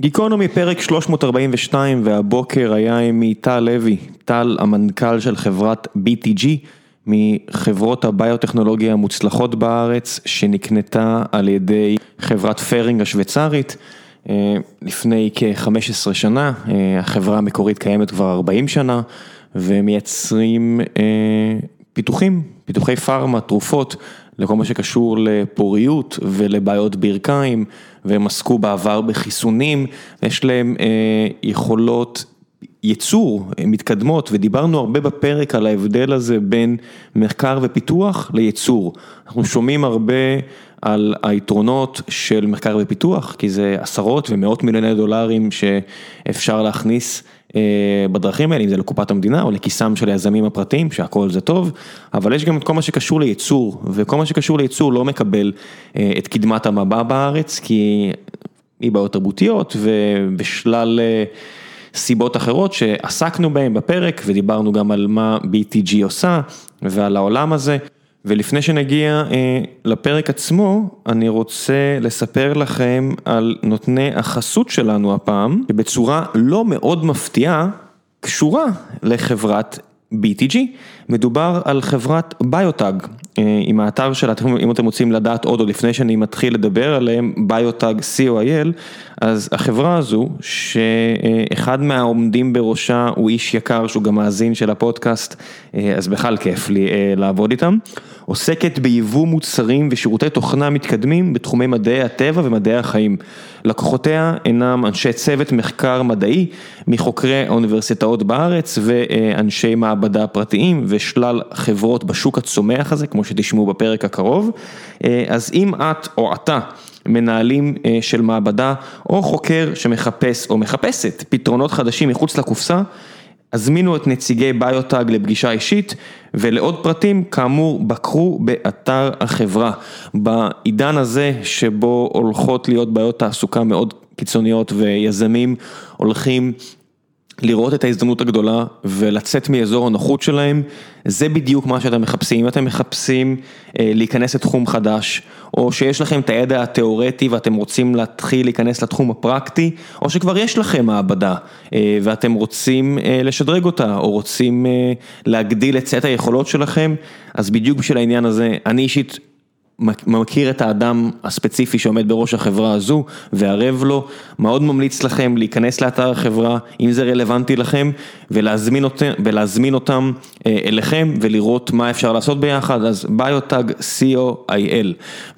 גיקונומי פרק 342, והבוקר היה עם מיטל לוי, טל המנכ"ל של חברת BTG, מחברות הביוטכנולוגיה המוצלחות בארץ, שנקנתה על ידי חברת פרינג השוויצרית, לפני כ-15 שנה, החברה המקורית קיימת כבר 40 שנה, ומייצרים פיתוחים, פיתוחי פארמה, תרופות, לכל מה שקשור לפוריות ולבעיות ברכיים, והם עסקו בעבר בחיסונים, יש להם יכולות ייצור מתקדמות, ודיברנו הרבה בפרק על ההבדל הזה בין מחקר ופיתוח לייצור. אנחנו שומעים הרבה על היתרונות של מחקר ופיתוח, כי זה עשרות ומאות מיליוני דולרים שאפשר להכניס בדרכים האלה, אם זה לקופת המדינה או לכיסם של היזמים הפרטיים, שהכל זה טוב, אבל יש גם את כל מה שקשור לייצור, וכל מה שקשור לייצור לא מקבל את קדמת המבע בארץ, כי היא בעיות תרבותיות ובשלל סיבות אחרות שעסקנו בהן בפרק, ודיברנו גם על מה BTG עושה ועל העולם הזה. ולפני שנגיע לפרק עצמו, אני רוצה לספר לכם על נותני החסות שלנו הפעם, שבצורה לא מאוד מפתיעה, קשורה לחברת BTG. מדובר על חברת ביוטאג, עם האתר שלה, אם אתם רוצים לדעת עוד או לפני שאני מתחיל לדבר עליהם, ביוטאג CYIL, אז החברה הזו, שאחד מהעומדים בראשה הוא איש יקר, שהוא גם מאזין של הפודקאסט, אז בכלל כיף לי לעבוד איתם, עוסקת בייבוא מוצרים ושירותי תוכנה מתקדמים בתחומי מדעי הטבע ומדעי החיים. לקוחותיה אינם אנשי צוות מחקר מדעי, מחוקרי האוניברסיטאות בארץ ואנשי מעבדה פרטיים ושלל חברות בשוק הצומח הזה, כמו שתשמעו בפרק הקרוב. אז אם את או אתה מנהלים של מעבדה או חוקר שמחפש או מחפשת פתרונות חדשים מחוץ לקופסה, הזמינו את נציגי ביוטאג לפגישה אישית, ולעוד פרטים, כאמור, בקרו באתר החברה. בעידן הזה שבו הולכות להיות בעיות תעסוקה מאוד קיצוניות, ויזמים הולכים לראות את ההזדמנות הגדולה ולצאת מאזור הנוחות שלהם, זה בדיוק מה שאתם מחפשים. אם אתם מחפשים להיכנס לתחום חדש, או שיש לכם את הידע התיאורטי ואתם רוצים להתחיל להיכנס לתחום הפרקטי, או שכבר יש לכם מעבדה ואתם רוצים לשדרג אותה, או רוצים להגדיל את סט היכולות שלכם, אז בדיוק בשביל העניין הזה, אני אישית מכיר את האדם הספציפי שעומד בראש החברה הזו וערב לו, מאוד ממליץ לכם להיכנס לאתר החברה אם זה רלוונטי לכם ולהזמין אותם אליכם ולראות מה אפשר לעשות ביחד. אז ביוטאג CYIL.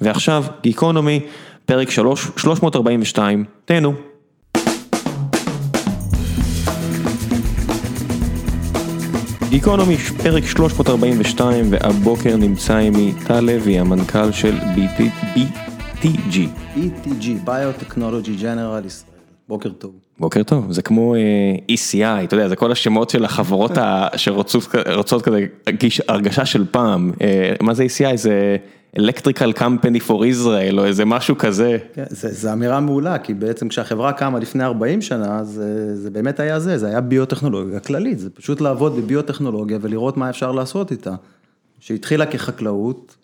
ועכשיו גיקונומי פרק 342, תהנו. גיקונומי פרק 342, והבוקר נמצא עם מיטל לוי, המנכ"ל של BTG. BTG, Biotechnology General ישראל. בוקר טוב. בוקר טוב, זה כמו ECI, אתה יודע, זה כל השמות של החברות שרוצות כזה הרגשה של פעם. מה זה ECI? זה Electrical Company for Israel, או איזה משהו כזה. זה אמירה מעולה, כי בעצם כשהחברה קמה לפני 40 שנה, זה באמת היה זה, זה היה ביוטכנולוגיה כללית, זה פשוט לעבוד בביוטכנולוגיה ולראות מה אפשר לעשות איתה, שהתחילה כחקלאות,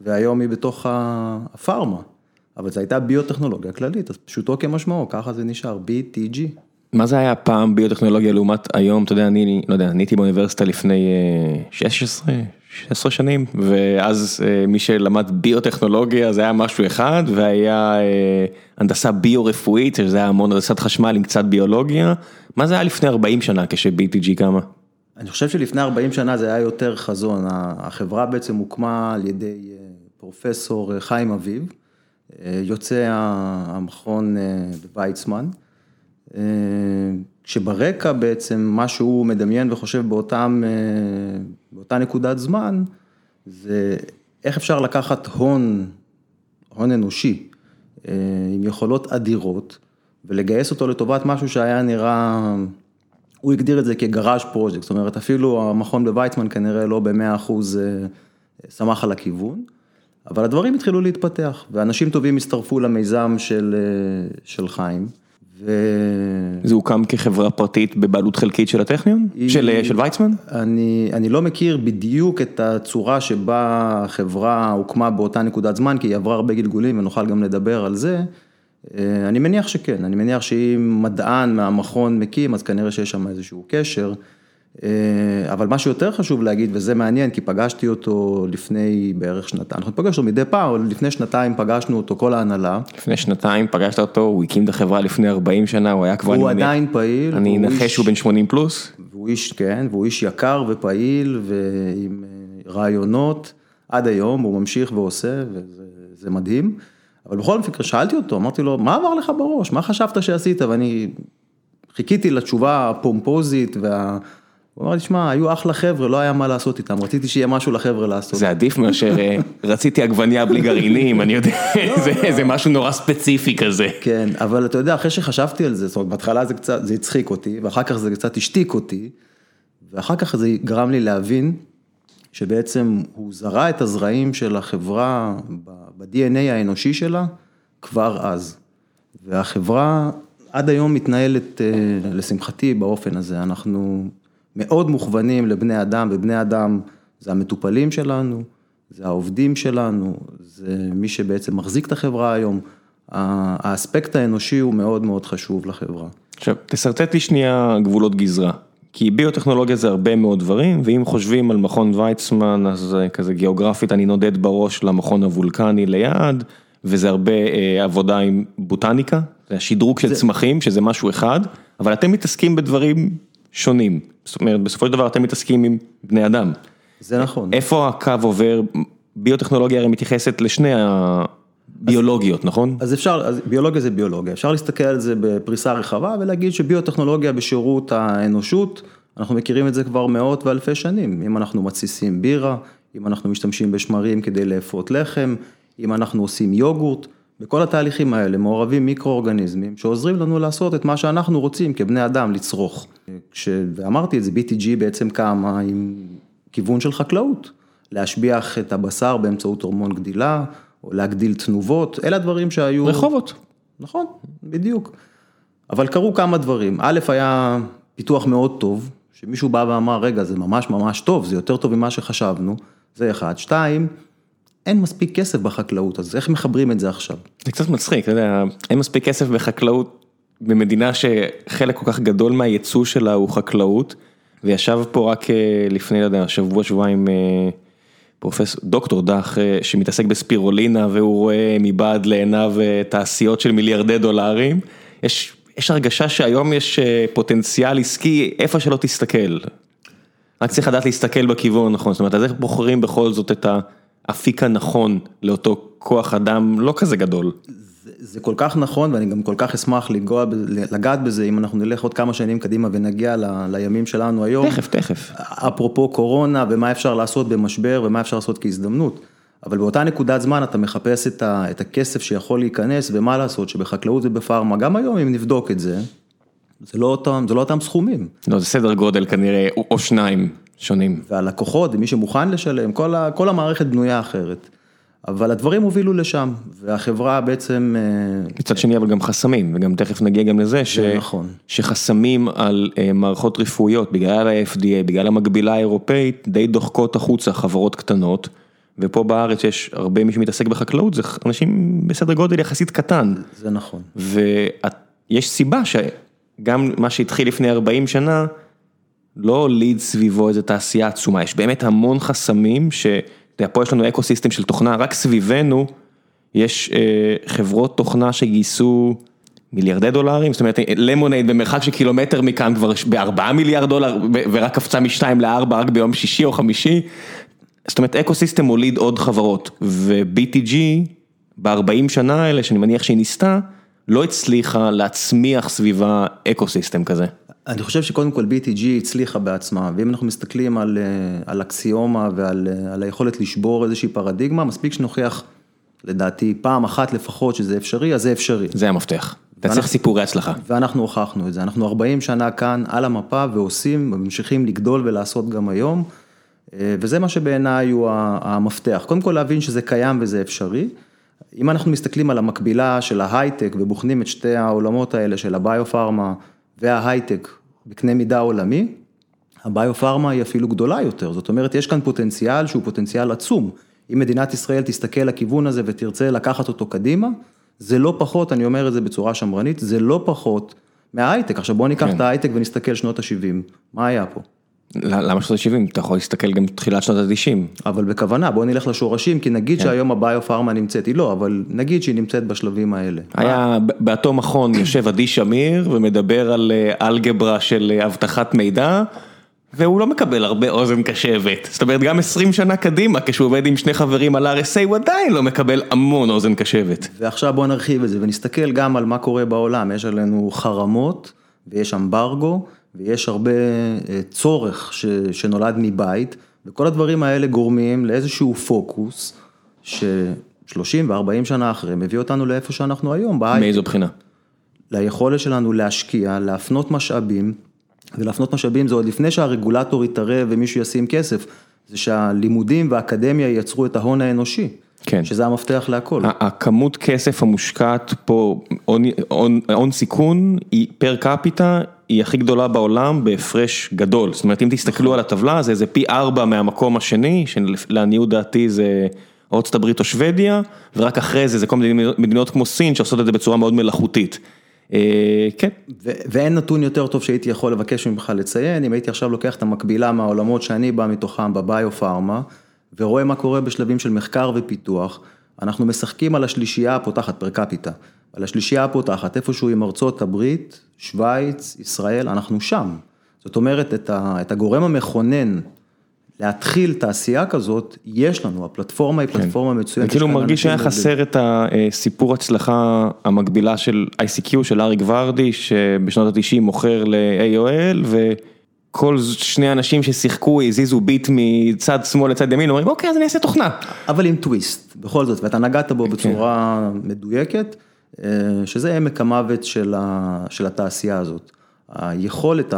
והיום היא בתוך הפארמה. אבל זה הייתה ביוטכנולוגיה כללית, אז פשוטו כמשמעו, ככה זה נשאר, BTG. מה זה היה פעם ביוטכנולוגיה לעומת היום? אתה יודע, אני לא יודע, הייתי באוניברסיטה לפני 16 שנים, ואז מי שלמד ביוטכנולוגיה זה היה משהו אחד, והיה הנדסה ביו-רפואית, שזה היה המון הנדסת חשמל עם קצת ביולוגיה. מה זה היה לפני 40 שנה כש-BTG קמה? אני חושב שלפני 40 שנה זה היה יותר חזון. החברה בעצם הוקמה על ידי פרופסור חיים אביב, יוצא המכון בוויצמן, כשברקע בעצם מה שהוא מדמיין וחושב באותה נקודת זמן, זה איך אפשר לקחת הון אנושי, עם יכולות אדירות, ולגייס אותו לטובת משהו שהיה נראה, הוא הגדיר את זה כגראז' פרוג'קט, זאת אומרת אפילו המכון בוויצמן כנראה לא ב-100% שמח על הכיוון, אבל הדברים התחילו להתפתח, ואנשים טובים הצטרפו למיזם של חיים. זה הוקם כחברה פרטית בבעלות חלקית של הטכניון? של ויצמן? אני לא מכיר בדיוק את הצורה שבה החברה הוקמה באותה נקודת זמן, כי היא עברה הרבה גלגולים ונוכל גם לדבר על זה, אני מניח שכן, אני מניח שאם מדען מהמכון מקים, אז כנראה שיש שם איזשהו קשר, אבל מה שיותר חשוב להגיד, וזה מעניין, כי פגשתי אותו לפני בערך שנתיים, אנחנו פגשנו מדי פעם, לפני שנתיים פגשנו אותו כל ההנהלה. לפני שנתיים פגשת אותו, הוא הקים את החברה לפני 40 שנה, הוא היה כבר... הוא עדיין פעיל. אני נחש שהוא בן 80 פלוס. והוא איש, כן, והוא איש יקר ופעיל, ועם רעיונות, עד היום הוא ממשיך ועושה, וזה מדהים. אבל בכל מקרה, שאלתי אותו, אמרתי לו, מה עבר לך בראש? מה חשבת שעשית? ואני חיכיתי לתשובה הפומפוזית, הוא אמר לי, שמע, היו אחלה חבר'ה, לא היה מה לעשות איתם, רציתי שיהיה משהו לחבר'ה לעשות. זה עדיף מאשר, רציתי עגבניה בלי גרעינים, אני יודע, זה משהו נורא ספציפי כזה. כן, אבל אתה יודע, אחרי שחשבתי על זה, זאת אומרת, בהתחלה זה הצחיק אותי, ואחר כך זה קצת השתיק אותי, ואחר כך זה גרם לי להבין, שבעצם הוא זרע את הזרעים של החברה, ב-DNA האנושי שלה, כבר אז. והחברה עד היום מתנהלת, לשמחתי, באופן הזה, אנחנו... מאוד מוכוונים לבני אדם, ובני אדם זה המטופלים שלנו, זה העובדים שלנו, זה מי שבעצם מחזיק את החברה היום. האספקט האנושי הוא מאוד מאוד חשוב לחברה. עכשיו, תסרטט לי שנייה גבולות גזרה, כי ביוטכנולוגיה זה הרבה מאוד דברים, ואם חושבים על מכון ויצמן, אז כזה גיאוגרפית, אני נודד בראש למכון הוולקני ליד, וזה הרבה עבודה עם בוטניקה, זה השדרוג של צמחים, שזה משהו אחד, אבל אתם מתעסקים בדברים... שונים. זאת אומרת, בסופו של דבר אתם מתעסקים עם בני אדם. זה נכון. איפה הקו עובר? ביוטכנולוגיה הרי מתייחסת לשני הביולוגיות, נכון? אז אפשר, ביולוגיה זה ביולוגיה. אפשר להסתכל על זה בפריסה רחבה ולהגיד שביוטכנולוגיה בשירות האנושות, אנחנו מכירים את זה כבר מאות ואלפי שנים. אם אנחנו מציסים בירה, אם אנחנו משתמשים בשמרים כדי לאפות לחם, אם אנחנו עושים יוגורט, בכל התהליכים האלה מעורבים מיקרואורגניזמים שעוזרים לנו לעשות את מה שאנחנו רוצים כבני אדם לצרוך. ואמרתי את זה, BTG בעצם קמה עם כיוון של חקלאות, להשביח את הבשר באמצעות הורמון גדילה, או להגדיל תנובות, אלה דברים שהיו... רחובות. נכון, בדיוק. אבל קרו כמה דברים. א', היה פיתוח מאוד טוב, שמישהו בא ואמר, רגע, זה ממש ממש טוב, זה יותר טוב ממה שחשבנו, זה אחד. שתיים, אין מספיק כסף בחקלאות, אז איך מחברים את זה עכשיו? זה קצת מצחיק, אתה יודע, אין מספיק כסף בחקלאות, במדינה שחלק כל כך גדול מהייצוא שלה הוא חקלאות, וישב פה רק לפני, לא יודע, שבוע-שבועיים, דוקטור דח, שמתעסק בספירולינה, והוא רואה מבעד לעיניו תעשיות של מיליארדי דולרים, יש הרגשה שהיום יש פוטנציאל עסקי, איפה שלא תסתכל. רק צריך לדעת להסתכל בכיוון, נכון? זאת אומרת, אז איך בוחרים בכל זאת את ה... אפיק הנכון לאותו כוח אדם לא כזה גדול. זה כל כך נכון, ואני גם כל כך אשמח לגעת בזה, אם אנחנו נלך עוד כמה שנים קדימה ונגיע לימים שלנו היום. תכף. אפרופו קורונה, ומה אפשר לעשות במשבר, ומה אפשר לעשות כהזדמנות. אבל באותה נקודת זמן אתה מחפש את הכסף שיכול להיכנס, ומה לעשות, שבחקלאות ובפארמה, גם היום אם נבדוק את זה, זה לא אותם סכומים. לא, זה סדר גודל כנראה, או שניים. שונים. והלקוחות, מי שמוכן לשלם, כל המערכת בנויה אחרת. אבל הדברים הובילו לשם, והחברה בעצם... מצד שני, אבל גם חסמים, וגם תכף נגיע גם לזה, נכון. שחסמים על מערכות רפואיות, בגלל ה-FDA, בגלל המקבילה האירופאית, די דוחקות החוצה, חברות קטנות, ופה בארץ יש הרבה מי שמתעסק בחקלאות, זה אנשים בסדר גודל יחסית קטן. זה נכון. ויש סיבה שגם מה שהתחיל לפני 40 שנה, לא הוליד סביבו איזו תעשייה עצומה, יש באמת המון חסמים, פה יש לנו אקוסיסטם של תוכנה, רק סביבנו יש חברות תוכנה שגייסו מיליארדי דולרים, זאת אומרת, למונייד במרחק של קילומטר מכאן כבר ב$4 מיליארד, ורק קפצה מ-2 ל-4 רק ביום שישי או חמישי, זאת אומרת, אקוסיסטם הוליד עוד חברות, ו-BTG ב-40 שנה האלה, שאני מניח שהיא ניסתה, לא הצליחה להצמיח סביבה אקוסיסטם כזה. אני חושב שקודם כל BTG הצליחה בעצמה, ואם אנחנו מסתכלים על אקסיומה ועל היכולת לשבור איזושהי פרדיגמה, מספיק שנוכיח, לדעתי, פעם אחת לפחות שזה אפשרי, אז זה אפשרי. זה המפתח. אתה צריך סיפורי הצלחה. ואנחנו הוכחנו את זה. אנחנו 40 שנה כאן על המפה ועושים, וממשיכים לגדול ולעשות גם היום, וזה מה שבעיניי הוא המפתח. קודם כל להבין שזה קיים וזה אפשרי. אם אנחנו מסתכלים על המקבילה של ההייטק, ובוחנים את שתי העולמות האלה של הביופארמה, וההייטק בקנה מידה עולמי, הביופארמה היא אפילו גדולה יותר. זאת אומרת, יש כאן פוטנציאל שהוא פוטנציאל עצום. אם מדינת ישראל תסתכל לכיוון הזה ותרצה לקחת אותו קדימה, זה לא פחות, אני אומר את זה בצורה שמרנית, זה לא פחות מההייטק. עכשיו בואו ניקח את ההייטק ונסתכל שנות ה-70, מה היה פה? למה שנות ה-70? אתה יכול להסתכל גם תחילת שנות ה-90. אבל בכוונה, בואו נלך לשורשים, כי נגיד שהיום הביו-פארמה נמצאת, היא לא, אבל נגיד שהיא נמצאת בשלבים האלה. היה, באותו מכון יושב עדי שמיר ומדבר על אלגברה של הבטחת מידע, והוא לא מקבל הרבה אוזן קשבת. זאת אומרת, גם 20 שנה קדימה, כשהוא עובד עם שני חברים על RSA, הוא עדיין לא מקבל המון אוזן קשבת. ועכשיו בואו נרחיב את זה, ונסתכל גם על מה קורה בעולם. יש עלינו חרמות, ויש אמברגו, ויש הרבה צורך שנולד מבית, וכל הדברים האלה גורמים לאיזשהו פוקוס, ש-30 ו-40 שנה אחרי, מביא אותנו לאיפה שאנחנו היום, בהייטק. מאיזו בחינה? ליכולת שלנו להשקיע, להפנות משאבים, ולהפנות משאבים זה עוד לפני שהרגולטור יתערב ומישהו ישים כסף, זה שהלימודים והאקדמיה ייצרו את ההון האנושי, כן. שזה המפתח להכל. הכמות כסף המושקעת פה, הון סיכון, היא פר קפיטה, היא הכי גדולה בעולם בהפרש גדול. זאת אומרת, אם תסתכלו על הטבלה, זה איזה פי 4 מהמקום השני, שלעניות דעתי זה ארצות הברית או שוודיה, ורק אחרי זה, זה כל מדינות כמו סין, שעושות את זה בצורה מאוד מלאכותית. כן. ואין נתון יותר טוב שהייתי יכול לבקש ממך לציין, אם הייתי עכשיו לוקח את המקבילה מהעולמות שאני בא מתוכם בביו-פארמה, ורואה מה קורה בשלבים של מחקר ופיתוח, אנחנו משחקים על השלישייה הפותחת פר קפיטה. על השלישייה הפותחת, איפשהו עם ארצות הברית, שוויץ, ישראל, אנחנו שם. זאת אומרת, את הגורם המכונן להתחיל תעשייה כזאת, יש לנו, הפלטפורמה היא פלטפורמה מצוינת. וכאילו מרגיש שהיה חסר את הסיפור הצלחה המקבילה של ICQ, של אריק ורדי, שבשנות ה-90 מוכר ל-AOL, וכל שני אנשים ששיחקו, הזיזו ביט מצד שמאל לצד ימין, אומרים, אוקיי, אז אני אעשה תוכנה. אבל עם טוויסט, בכל זאת, ואתה נגעת בו בצורה מדויקת, שזה עמק המוות של התעשייה הזאת. היכולת,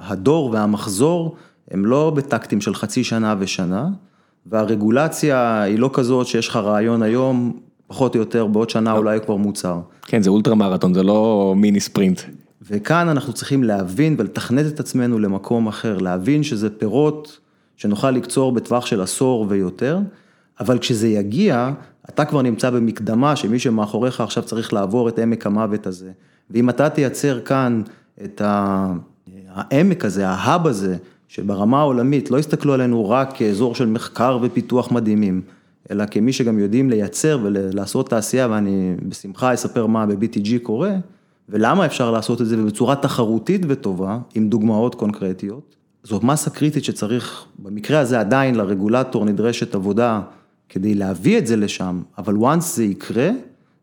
הדור והמחזור, הם לא בטקטים של חצי שנה ושנה, והרגולציה היא לא כזאת שיש לך רעיון היום, פחות או יותר, בעוד שנה אולי כבר מוצר. כן, זה אולטרה מרתון, זה לא מיני ספרינט. וכאן אנחנו צריכים להבין ולתכנת את עצמנו למקום אחר, להבין שזה פירות שנוכל לקצור בטווח של עשור ויותר, אבל כשזה יגיע, אתה כבר נמצא במקדמה שמי שמאחוריך עכשיו צריך לעבור את עמק המוות הזה. ואם אתה תייצר כאן את העמק הזה, ההאב הזה, שברמה העולמית לא הסתכלו עלינו רק כאזור של מחקר ופיתוח מדהימים, אלא כמי שגם יודעים לייצר ולעשות תעשייה, ואני בשמחה אספר מה ב-BTG קורה, ולמה אפשר לעשות את זה בצורה תחרותית וטובה, עם דוגמאות קונקרטיות. זאת מסה קריטית שצריך, במקרה הזה עדיין לרגולטור נדרשת עבודה, כדי להביא את זה לשם, אבל once זה יקרה,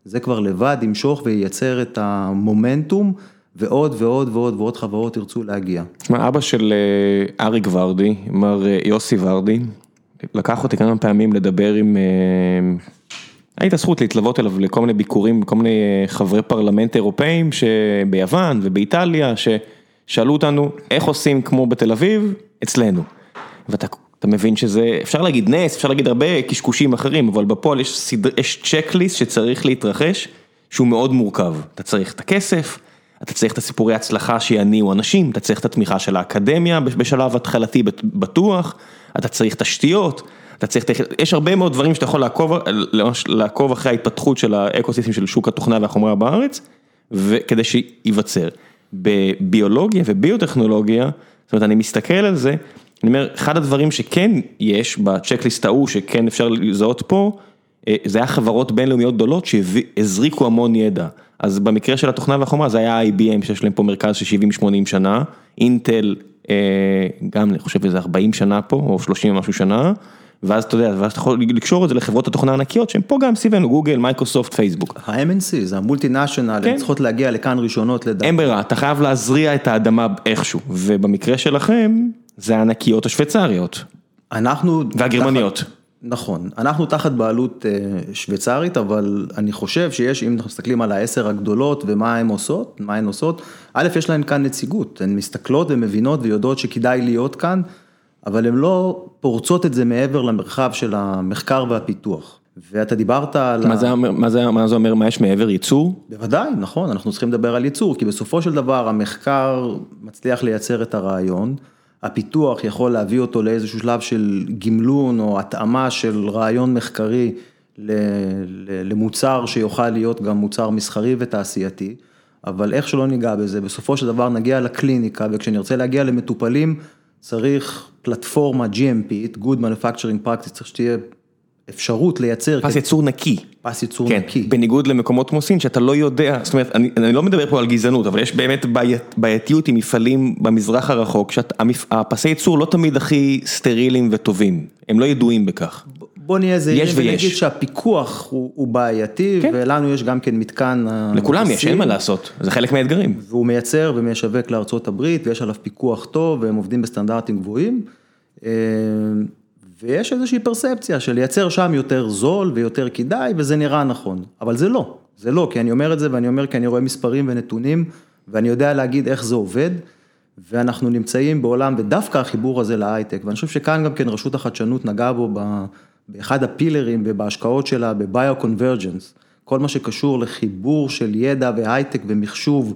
זה כבר לבד ימשוך וייצר את המומנטום, ועוד ועוד ועוד ועוד חברות ירצו להגיע. אבא של אריק ורדי, מר יוסי ורדי, לקח אותי כמה פעמים לדבר עם, הייתה זכות להתלוות אליו לכל מיני ביקורים, כל מיני חברי פרלמנט אירופאים, שביוון ובאיטליה, ששאלו אותנו איך עושים כמו בתל אביב, אצלנו. ואתה מבין שזה, אפשר להגיד נס, אפשר להגיד הרבה קשקושים אחרים, אבל בפועל יש צ'קליסט שצריך להתרחש, שהוא מאוד מורכב. אתה צריך את הכסף, אתה צריך את הסיפורי הצלחה שיניעו אנשים, אתה צריך את התמיכה של האקדמיה בשלב התחלתי בטוח, אתה צריך תשתיות, אתה צריך, יש הרבה מאוד דברים שאתה יכול לעקוב אחרי ההתפתחות של האקוסיסטם של שוק התוכנה והחומרה בארץ, וכדי שיווצר. בביולוגיה וביוטכנולוגיה, זאת אומרת, אני מסתכל על זה, אני אומר, אחד הדברים שכן יש בצ'קליסט ההוא, שכן אפשר לזהות פה, זה היה חברות בינלאומיות גדולות שהזריקו המון ידע. אז במקרה של התוכנה והחומרה, זה היה IBM, שיש להם פה מרכז של 70-80 שנה, אינטל, גם אני חושב איזה 40 שנה פה, או 30 משהו שנה, ואז אתה יודע, ואז אתה יכול לקשור את זה לחברות התוכנה הענקיות, שהן פה גם סביבנו, גוגל, מייקרוסופט, פייסבוק. ה-MNC, זה המולטינשנל, הן צריכות להגיע לכאן ראשונות לדעת. אין ברירה, אתה חייב להזריע את האדמה איכשהו, ובמקרה שלכם, זה הענקיות השוויצריות. והגרמניות. נכון, אנחנו תחת בעלות שוויצרית, אבל אני חושב שיש, אם אנחנו מסתכלים על 10 הגדולות ומה הן עושות, א', יש להן כאן נציגות, הן מסתכלות ומבינות ויודעות שכדאי להיות כאן, אבל הן לא פורצות את זה מעבר למרחב של המחקר והפיתוח. ואתה דיברת על... מה זה אומר, מה יש מעבר? ייצור? בוודאי, נכון, אנחנו צריכים לדבר על ייצור, כי בסופו של דבר המחקר מצליח לייצר את הרעיון, הפיתוח יכול להביא אותו לאיזשהו שלב של גמלון או התאמה של רעיון מחקרי למוצר שיוכל להיות גם מוצר מסחרי ותעשייתי, אבל איך שלא ניגע בזה, בסופו של דבר נגיע לקליניקה, וכשנרצה להגיע למטופלים, צריך פלטפורמה GMP, Good Manufacturing Practice, צריך שתהיה אפשרות לייצר... פס ייצור נקי. פס ייצור נקי. בניגוד למקומות כמו סין, שאתה לא יודע, זאת אומרת, אני לא מדבר פה על גזענות, אבל יש באמת בעייתיות עם מפעלים במזרח הרחוק, שהפסי ייצור לא תמיד הכי סטרילים וטובים, הם לא ידועים בכך. בוא נהיה זהירים ונגיד שהפיקוח הוא בעייתי, ולנו יש גם כן מתקן... לכולם יש, אין מה לעשות, זה חלק מהאתגרים. והוא מייצר ומשווק לארצות הברית, ויש עליו פיקוח טוב, והם עובדים בסטנדרטים גבוהים, ויש איזושהי פרספציה של לייצר שם יותר זול ויותר כדאי, וזה נראה נכון, אבל זה לא, זה לא, כי אני אומר את זה, ואני אומר כי אני רואה מספרים ונתונים, ואני יודע להגיד איך זה עובד, ואנחנו נמצאים בעולם, ודווקא החיבור הזה להייטק, ואני חושב שכאן גם כן רשות החדשנות נגעה בו באחד הפילרים ובהשקעות שלה בביו-קונברג'נס, כל מה שקשור לחיבור של ידע והייטק ומחשוב,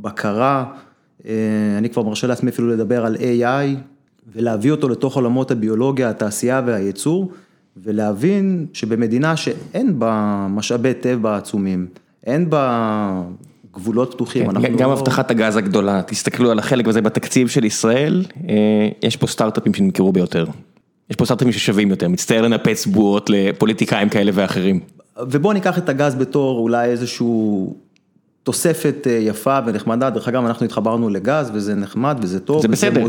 בקרה, אני כבר מרשה לעצמי אפילו לדבר על AI, ולהביא אותו לתוך עולמות הביולוגיה, התעשייה והייצור, ולהבין שבמדינה שאין בה משאבי טבע עצומים, אין בה גבולות פתוחים. גם הבטחת הגז הגדולה, תסתכלו על החלק הזה בתקציב של ישראל, יש פה סטארט-אפים שנמכרו ביותר. יש פה סטארט-אפים ששווים יותר, מצטער לנפץ בועות לפוליטיקאים כאלה ואחרים. ובואו ניקח את הגז בתור אולי איזשהו תוספת יפה ונחמדה, דרך אגב אנחנו התחברנו לגז וזה נחמד וזה טוב, זה בסדר,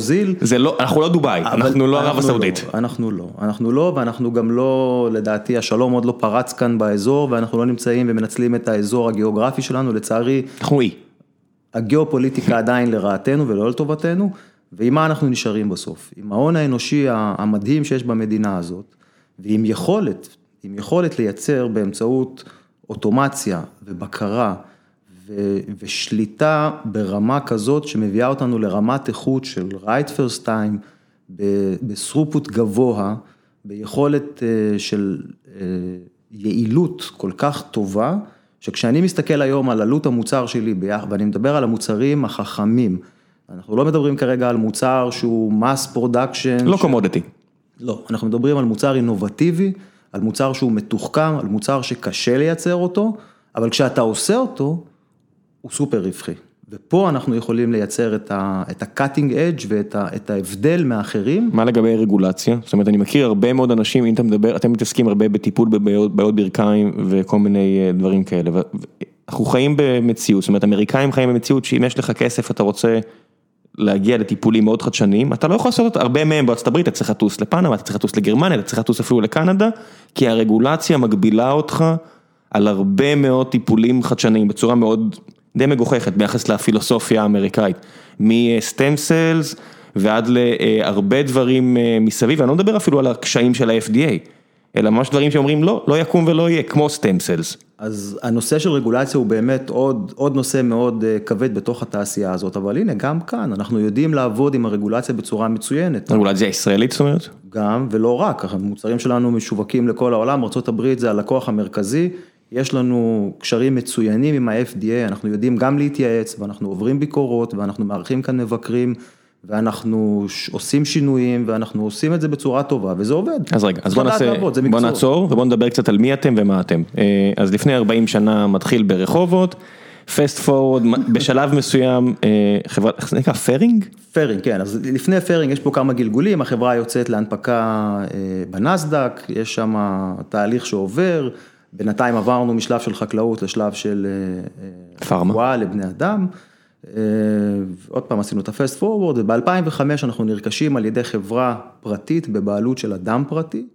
אנחנו לא דובאי, אנחנו לא ערב הסעודית. אנחנו לא, ואנחנו גם לא, לדעתי השלום עוד לא פרץ כאן באזור, ואנחנו לא נמצאים ומנצלים את האזור הגיאוגרפי שלנו, לצערי, הגיאופוליטיקה עדיין לרעתנו ולא לטובתנו, ועם מה אנחנו נשארים בסוף? עם ההון האנושי המדהים שיש במדינה הזאת, ועם יכולת לייצר באמצעות אוטומציה ובקרה, ושליטה ברמה כזאת שמביאה אותנו לרמת איכות של right first time, בסרופות גבוה, ביכולת של יעילות כל כך טובה, שכשאני מסתכל היום על עלות המוצר שלי, ואני מדבר על המוצרים החכמים, אנחנו לא מדברים כרגע על מוצר שהוא mass production. לא קומודיטי. לא, אנחנו מדברים על מוצר אינובטיבי, על מוצר שהוא מתוחכם, על מוצר שקשה לייצר אותו, אבל כשאתה עושה אותו, הוא סופר רווחי. ופה אנחנו יכולים לייצר את ה-cutting edge ואת ההבדל מאחרים. מה לגבי רגולציה? זאת אומרת, אני מכיר הרבה מאוד אנשים, אם אתם מתעסקים הרבה בטיפול בבעיות ברכיים וכל מיני דברים כאלה. אנחנו חיים במציאות, זאת אומרת, אמריקאים חיים במציאות שאם יש לך כסף, אתה רוצה להגיע לטיפולים מאוד חדשניים, אתה לא יכול לעשות הרבה מהם בארצות הברית, אתה צריך לטוס לפנמה, אתה צריך לטוס לגרמניה, אתה צריך לטוס אפילו לקנדה, כי הרגולציה מגבילה אותך על הרבה מאוד טיפולים חדשניים, בצורה מאוד די מגוחכת, ביחס לפילוסופיה האמריקאית, מסטם סלס ועד להרבה דברים מסביב, אני לא מדבר אפילו על הקשיים של ה-FDA, אלא ממש דברים שאומרים לא, לא יקום ולא יהיה, כמו סטם סלס. אז הנושא של רגולציה הוא באמת עוד נושא מאוד כבד בתוך התעשייה הזאת, אבל הנה, גם כאן, אנחנו יודעים לעבוד עם הרגולציה בצורה מצוינת. הרגולציה הישראלית, זאת אומרת? גם, ולא רק, המוצרים שלנו משווקים לכל העולם, ארצות הברית זה הלקוח המרכזי, יש לנו קשרים מצוינים עם ה-FDA, אנחנו יודעים גם להתייעץ, ואנחנו עוברים ביקורות, ואנחנו מערכים כאן מבקרים, ואנחנו עושים שינויים, ואנחנו עושים את זה בצורה טובה, וזה עובד. אז רגע, אז בוא נעצור, ובוא נדבר קצת על מי אתם ומה אתם. אז לפני 40 שנה מתחיל ברחובות, פסט פורוד, בשלב מסוים, חברה, זה נקרא פרינג? פרינג, כן, אז לפני פרינג יש פה כמה גלגולים, החברה יוצאת להנפקה בנסדק, יש שם תהליך שעובר, בינתיים עברנו משלב של חקלאות לשלב של פרמה לבני אדם, עוד פעם עשינו את הפסט פורוורד, וב-2005 אנחנו נרכשים על ידי חברה פרטית בבעלות של אדם פרטי,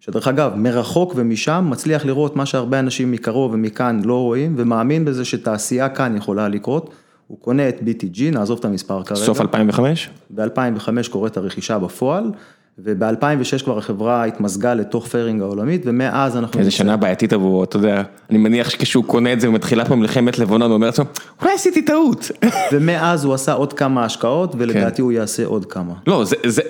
שדרך אגב מרחוק ומשם מצליח לראות מה שהרבה אנשים מקרוב ומכאן לא רואים, ומאמין בזה שתעשייה כאן יכולה לקרות, הוא קונה את BTG, נעזוב את המספר כרגע. סוף 2005? ב-2005 קורית הרכישה בפועל, וב-2006 כבר החברה התמזגה לתוך פרינג העולמית, ומאז אנחנו... איזה שנה בעייתית עבור, אתה יודע, אני מניח שכשהוא קונה את זה, ומתחילה פה מלחמת לבונה, הוא אומר לעצמו, אולי עשיתי טעות. ומאז הוא עשה עוד כמה השקעות, ולדעתי הוא יעשה עוד כמה. לא,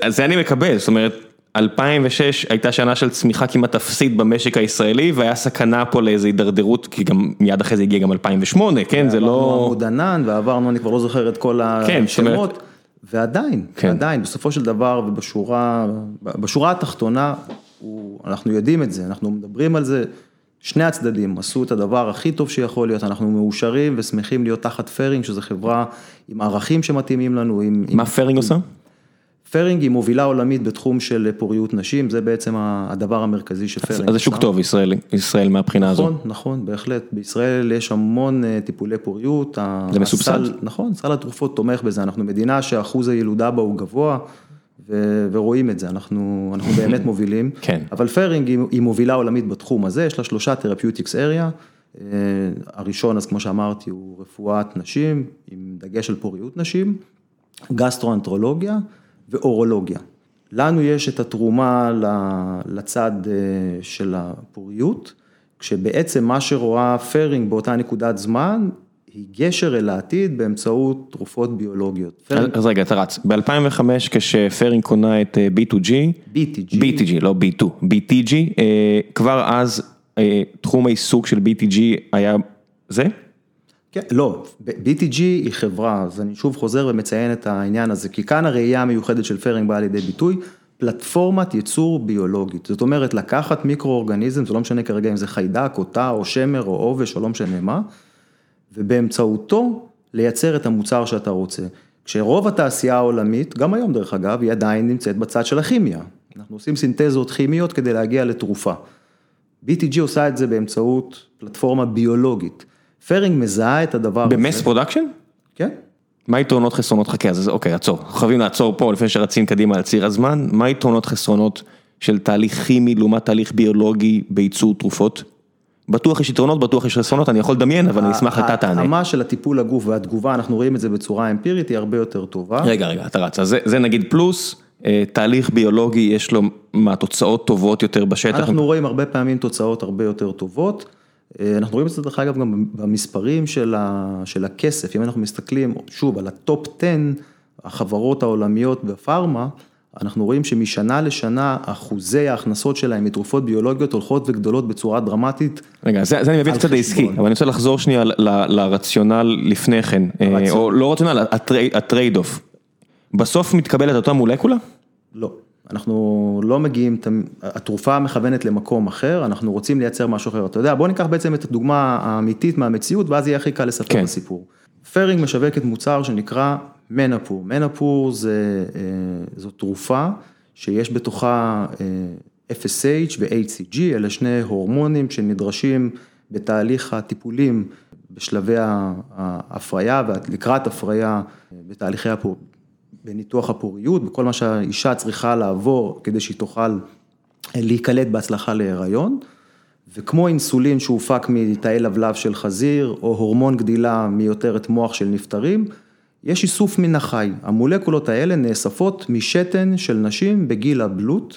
זה אני מקבל, זאת אומרת, 2006 הייתה שנה של צמיחה כמעט אפסית במשק הישראלי, והיה סכנה פה לאיזו הידרדרות, כי גם מיד אחרי זה הגיע גם 2008, כן, זה לא... עברנו עמודנן, ועברנו, אני כבר לא זוכר את כל השמות. ועדיין, כן. עדיין, בסופו של דבר, ובשורה התחתונה, אנחנו יודעים את זה, אנחנו מדברים על זה, שני הצדדים עשו את הדבר הכי טוב שיכול להיות, אנחנו מאושרים ושמחים להיות תחת פרינג, שזו חברה עם ערכים שמתאימים לנו. מה פרינג עושה? פרינג היא מובילה עולמית בתחום של פוריות נשים, זה בעצם הדבר המרכזי שפרינג עושה. אז זה שוק טוב, ישראל מהבחינה הזו. נכון, נכון, בהחלט. בישראל יש המון טיפולי פוריות. זה מסובסד. נכון, סל התרופות תומך בזה. אנחנו מדינה שאחוז הילודה בה הוא גבוה, ורואים את זה, אנחנו באמת מובילים, אבל פרינג היא מובילה עולמית בתחום הזה, יש לה 3 therapeutics area, הראשון אז כמו שאמרתי הוא רפואת נשים, עם דגש על פוריות נשים, גסטרואנטרולוגיה ואורולוגיה. לנו יש את התרומה לצד של הפוריות, כשבעצם מה שרואה פרינג באותה נקודת זמן, היא גשר אל העתיד באמצעות תרופות ביולוגיות. אז רגע, אתה רץ. ב-2005 כשפרינג קונה את BTG, לא B2, BTG, כבר אז תחום העיסוק של BTG היה זה? כן, לא, BTG היא חברה, אז אני שוב חוזר ומציין את העניין הזה, כי כאן הראייה המיוחדת של פרינג באה לידי ביטוי, פלטפורמת ייצור ביולוגית. זאת אומרת, לקחת מיקרואורגניזם, זה לא משנה כרגע אם זה חיידק או תא או שמר או עובש או לא משנה מה, ובאמצעותו לייצר את המוצר שאתה רוצה. כשרוב התעשייה העולמית, גם היום דרך אגב, היא עדיין נמצאת בצד של הכימיה. אנחנו עושים סינתזות כימיות כדי להגיע לתרופה. BTG עושה את זה באמצעות פלטפורמה ביולוגית. פרינג מזהה את הדבר... במס פרודקשן? כן. מה יתרונות חסרונות? חכה, אז אוקיי, עצור. חייבים לעצור פה לפני שרצים קדימה על ציר הזמן. מה יתרונות חסרונות של תהליך כימי לעומת תהליך ביולוגי בייצור תרופות? בטוח יש יתרונות, בטוח יש רסונות, אני יכול לדמיין, אבל אני אשמח לתת תענה. ההתאמה של הטיפול לגוף והתגובה, אנחנו רואים את זה בצורה אמפירית, היא הרבה יותר טובה. רגע, אתה רץ. אז זה נגיד פלוס, תהליך ביולוגי יש לו תוצאות טובות יותר בשטח. אנחנו רואים הרבה פעמים תוצאות הרבה יותר טובות. אנחנו רואים את זה דרך אגב גם במספרים של הכסף. אם אנחנו מסתכלים שוב על הטופ 10 החברות העולמיות בפארמה, אנחנו רואים שמשנה לשנה אחוזי ההכנסות שלהם מתרופות ביולוגיות הולכות וגדולות בצורה דרמטית. רגע, זה אני מביא את הצד העסקי, אבל אני רוצה לחזור שנייה לרציונל לפני כן, או לא רציונל, הטרייד אוף. בסוף מתקבלת אותה מולקולה? לא, אנחנו לא מגיעים, התרופה מכוונת למקום אחר, אנחנו רוצים לייצר משהו אחר. אתה יודע, בוא ניקח בעצם את הדוגמה האמיתית מהמציאות, ואז יהיה הכי קל לספר בסיפור. פרינג משווקת מוצר שנקרא מנפור. מנפור זו תרופה שיש בתוכה FSH ו-HCG, אלה שני הורמונים שנדרשים בתהליך הטיפולים בשלבי ההפריה ולקראת הפריה בתהליכי בניתוח הפוריות, בכל מה שהאישה צריכה לעבור כדי שהיא תוכל להיקלט בהצלחה להיריון. וכמו אינסולין שהופק מתאי לבלב של חזיר, או הורמון גדילה מיותרת מוח של נפטרים, יש איסוף מן החי. המולקולות האלה נאספות משתן של נשים בגיל הבלוט,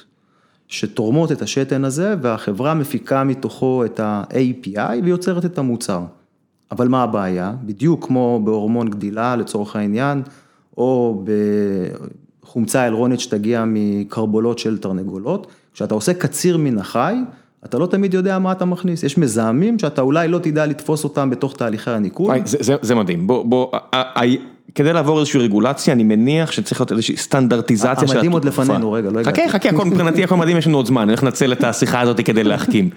שתורמות את השתן הזה, והחברה מפיקה מתוכו את ה-API ויוצרת את המוצר. אבל מה הבעיה? בדיוק כמו בהורמון גדילה לצורך העניין, או בחומצה הילרונית שתגיע מקרבולות של תרנגולות, כשאתה עושה קציר מן החי, אתה לא תמיד יודע מה אתה מכניס, יש מזהמים שאתה אולי לא תדע לתפוס אותם בתוך תהליכי הניקוי. זה מדהים, כדי לעבור איזושהי רגולציה, אני מניח שצריך להיות איזושהי סטנדרטיזציה. המדהים עוד לפנינו, רגע, לא הגעתי. חכה, הכל מבחינתי, הכל מדהים, יש לנו עוד זמן, אני הולך לנצל את השיחה הזאת כדי להחכים.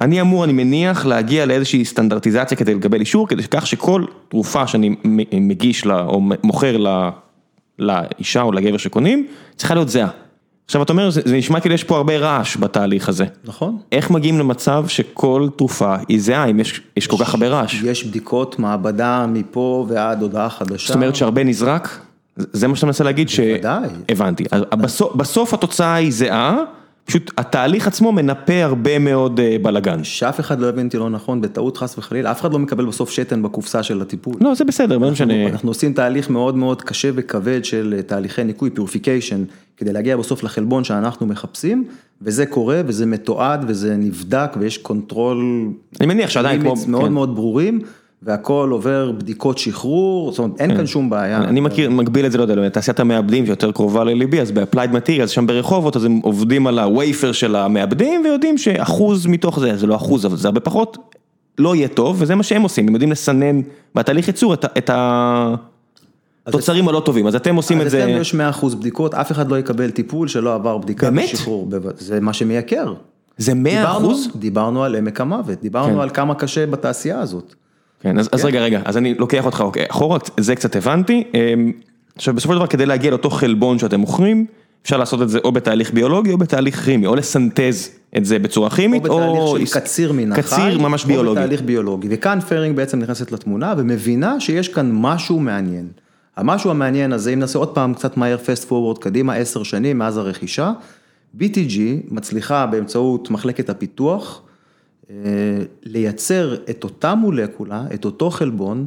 אני אמור, אני מניח, להגיע לאיזושהי סטנדרטיזציה כדי לקבל אישור, כדי שכך שכל תרופה שאני מגיש לה, או מוכר לאישה או לגבר שקונים, צריכה להיות זהה. עכשיו, אתה אומר, זה נשמע כאילו יש פה הרבה רעש בתהליך הזה. נכון. איך מגיעים למצב שכל תרופה היא זהה, אם יש כל כך הרבה רעש? יש בדיקות מעבדה מפה ועד הודעה חדשה. זאת אומרת שהרבה נזרק? זה מה שאתה מנסה להגיד ש... בוודאי. הבנתי. בסוף התוצאה היא זהה, פשוט התהליך עצמו מנפה הרבה מאוד בלגן. שאף אחד לא הבנתי לא נכון, בטעות חס וחליל, אף אחד לא מקבל בסוף שתן בקופסה של הטיפול. לא, זה בסדר, מה שאני... אנחנו עושים תהליך מאוד מאוד קשה וכבד של תהליכי ניקוי, פיוריפיקיישן, כדי להגיע בסוף לחלבון שאנחנו מחפשים, וזה קורה, וזה מתועד, וזה נבדק, ויש קונטרול... אני מניח שעדיין כמו... מאוד מאוד ברורים, והכל עובר בדיקות שחרור, זאת אומרת, אין כאן שום בעיה. אני מכיר, מגביל את זה, לא יודע, תעשיית המעבדים שיותר קרובה לליבי, אז באפלייד מטריאלס, שם ברחובות, אז הם עובדים על הווייפר של המעבדים, ויודעים שאחוז מתוך זה, זה לא אחוז, אבל זה הרבה פחות, לא יהיה טוב, וזה מה שהם עושים, הם יודעים לסנן בתהליך ייצור את התוצרים הלא טובים, אז אתם עושים את זה... אז אתם יש 100% בדיקות, אף אחד לא יקבל טיפול שלא עבר בדיקה בשחרור, זה מה שמייקר. זה 100%? דיברנו על עמק המוות, דיברנו על כמה קשה בתעשייה הזאת. כן, אז רגע, אז אני לוקח אותך, אוקיי, אחורה, זה קצת הבנתי. עכשיו, בסופו של דבר, כדי להגיע לאותו חלבון שאתם מוכרים, אפשר לעשות את זה או בתהליך ביולוגי, או בתהליך כימי, או לסנטז את זה בצורה כימית, או בתהליך של קציר מן החי, קציר ממש ביולוגי. או בתהליך ביולוגי. וכאן פרינג בעצם נכנסת לתמונה, ומבינה שיש כאן משהו מעניין. המשהו המעניין הזה, אם נעשה עוד פעם קצת מהר, fast forward, קדימה, 10 שנים, מאז הרכישה, BTG מצליחה באמצעות מחלקת הפיתוח, לייצר את אותה מולקולה, את אותו חלבון,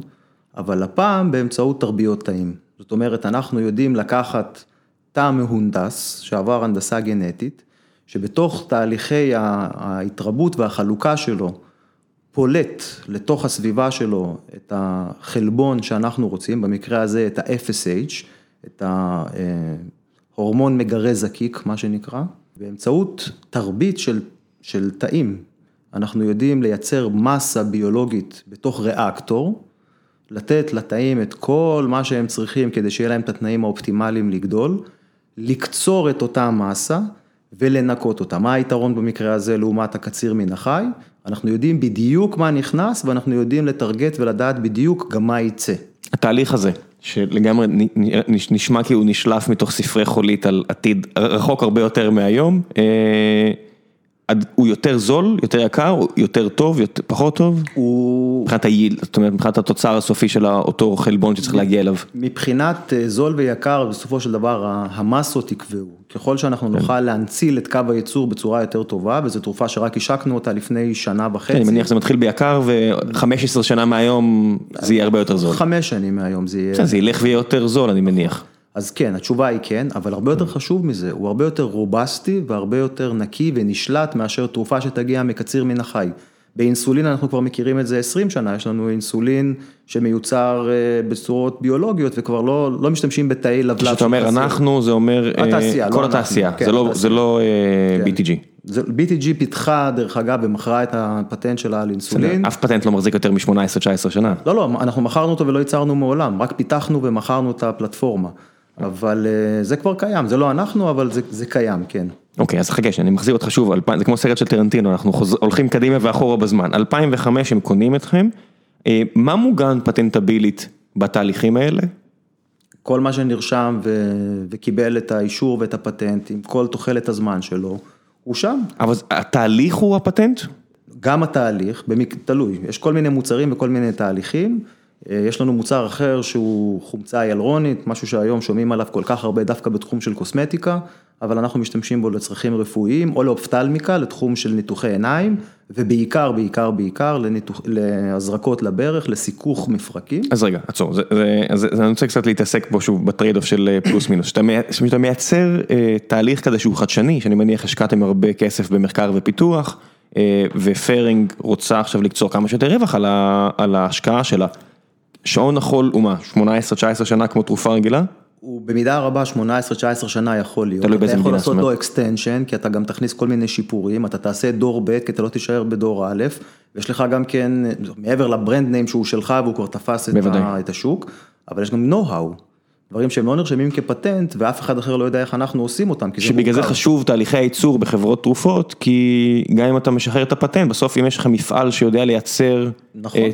אבל הפעם באמצעות תרביות תאים. זאת אומרת, אנחנו יודעים לקחת תא מהונדס, שעבר הנדסה גנטית, שבתוך תהליכי ההתרבות והחלוקה שלו, פולט לתוך הסביבה שלו את החלבון שאנחנו רוצים, במקרה הזה את ה-FSH, את ההורמון מגרז זקיק, מה שנקרא, באמצעות תרבית של תאים. אנחנו יודעים לייצר מסה ביולוגית בתוך ריאקטור, לתת לתאים את כל מה שהם צריכים כדי שיהיה להם את התנאים האופטימליים לגדול, לקצור את אותה המסה ולנקות אותה. מה היתרון במקרה הזה לעומת הקציר מן החי? אנחנו יודעים בדיוק מה נכנס ואנחנו יודעים לתרגט ולדעת בדיוק גם מה יצא. התהליך הזה, שלגמרי נשמע כי הוא נשלף מתוך ספרי חולית על עתיד רחוק הרבה יותר מהיום, הוא יותר זול, יותר יקר, יותר טוב, פחות טוב? מבחינת היעיל, זאת אומרת, מבחינת התוצר הסופי של אותו חלבון שצריך להגיע אליו. מבחינת זול ויקר, בסופו של דבר, המסות יקבעו. ככל שאנחנו נוכל להנציל את קו הייצור בצורה יותר טובה, וזו תרופה שרק השקנו אותה לפני 1.5 שנה. אני מניח שזה מתחיל ביקר, ו-15 שנה מהיום זה יהיה הרבה יותר זול. 5 שנים מהיום זה יהיה... זה ילך ויהיה יותר זול, אני מניח. אז כן, התשובה היא כן, אבל הרבה יותר חשוב מזה, הוא הרבה יותר רובסטי והרבה יותר נקי ונשלט מאשר תרופה שתגיע מקציר מן החי. באינסולין אנחנו כבר מכירים את זה 20 שנה, יש לנו אינסולין שמיוצר בצורות ביולוגיות וכבר לא משתמשים בתאי לבלב. כשאתה אומר אנחנו, זה אומר כל התעשייה, זה לא BTG. BTG פיתחה דרך אגב ומכרה את הפטנט שלה על אינסולין. אף פטנט לא מחזיק יותר מ-18-19 שנה. לא, אנחנו מכרנו אותו ולא ייצרנו מעולם, רק פיתחנו ומכרנו את הפלטפורמה. אבל זה כבר קיים, זה לא אנחנו, אבל זה קיים, כן. אוקיי, אז חכה, אני מחזיר אותך שוב, זה כמו סרט של טרנטינו, אנחנו הולכים קדימה ואחורה בזמן. 2005 הם קונים אתכם, מה מוגן פטנטבילית בתהליכים האלה? כל מה שנרשם וקיבל את האישור ואת הפטנט, עם כל תוחלת הזמן שלו, הוא שם. אבל התהליך הוא הפטנט? גם התהליך, תלוי, יש כל מיני מוצרים וכל מיני תהליכים, יש לנו מוצר אחר שהוא חומצה היאלרונית, משהו שהיום שומעים עליו כל כך הרבה דווקא בתחום של קוסמטיקה, אבל אנחנו משתמשים בו לצרכים רפואיים או לאופטלמיקה, לתחום של ניתוחי עיניים, ובעיקר, בעיקר, בעיקר להזרקות לברך, לסיכוך מפרקים. אז רגע, עצור, אני רוצה קצת להתעסק בו שוב בטרייד אוף של פלוס מינוס, שאתה מייצר תהליך כזה שהוא חדשני, שאני מניח השקעתם הרבה כסף במחקר ופיתוח, ופרינג רוצה עכשיו לקצור כמה שיותר רווח על ההשקעה שלה. שעון החול הוא מה? 18-19 שנה כמו תרופה רגילה? הוא במידה רבה 18-19 שנה יכול להיות. אתה יכול לעשות לו אקסטנשן, כי אתה גם תכניס כל מיני שיפורים, אתה תעשה דור ב' כי אתה לא תישאר בדור א', ויש לך גם כן, מעבר לברנד ניים שהוא שלך, והוא כבר תפס את השוק, אבל יש גם know-how, דברים שהם לא נרשמים כפטנט, ואף אחד אחר לא יודע איך אנחנו עושים אותם. שבגלל זה חשוב תהליכי הייצור בחברות תרופות, כי גם אם אתה משחרר את הפטנט, בסוף אם יש לך מפעל שיודע לייצר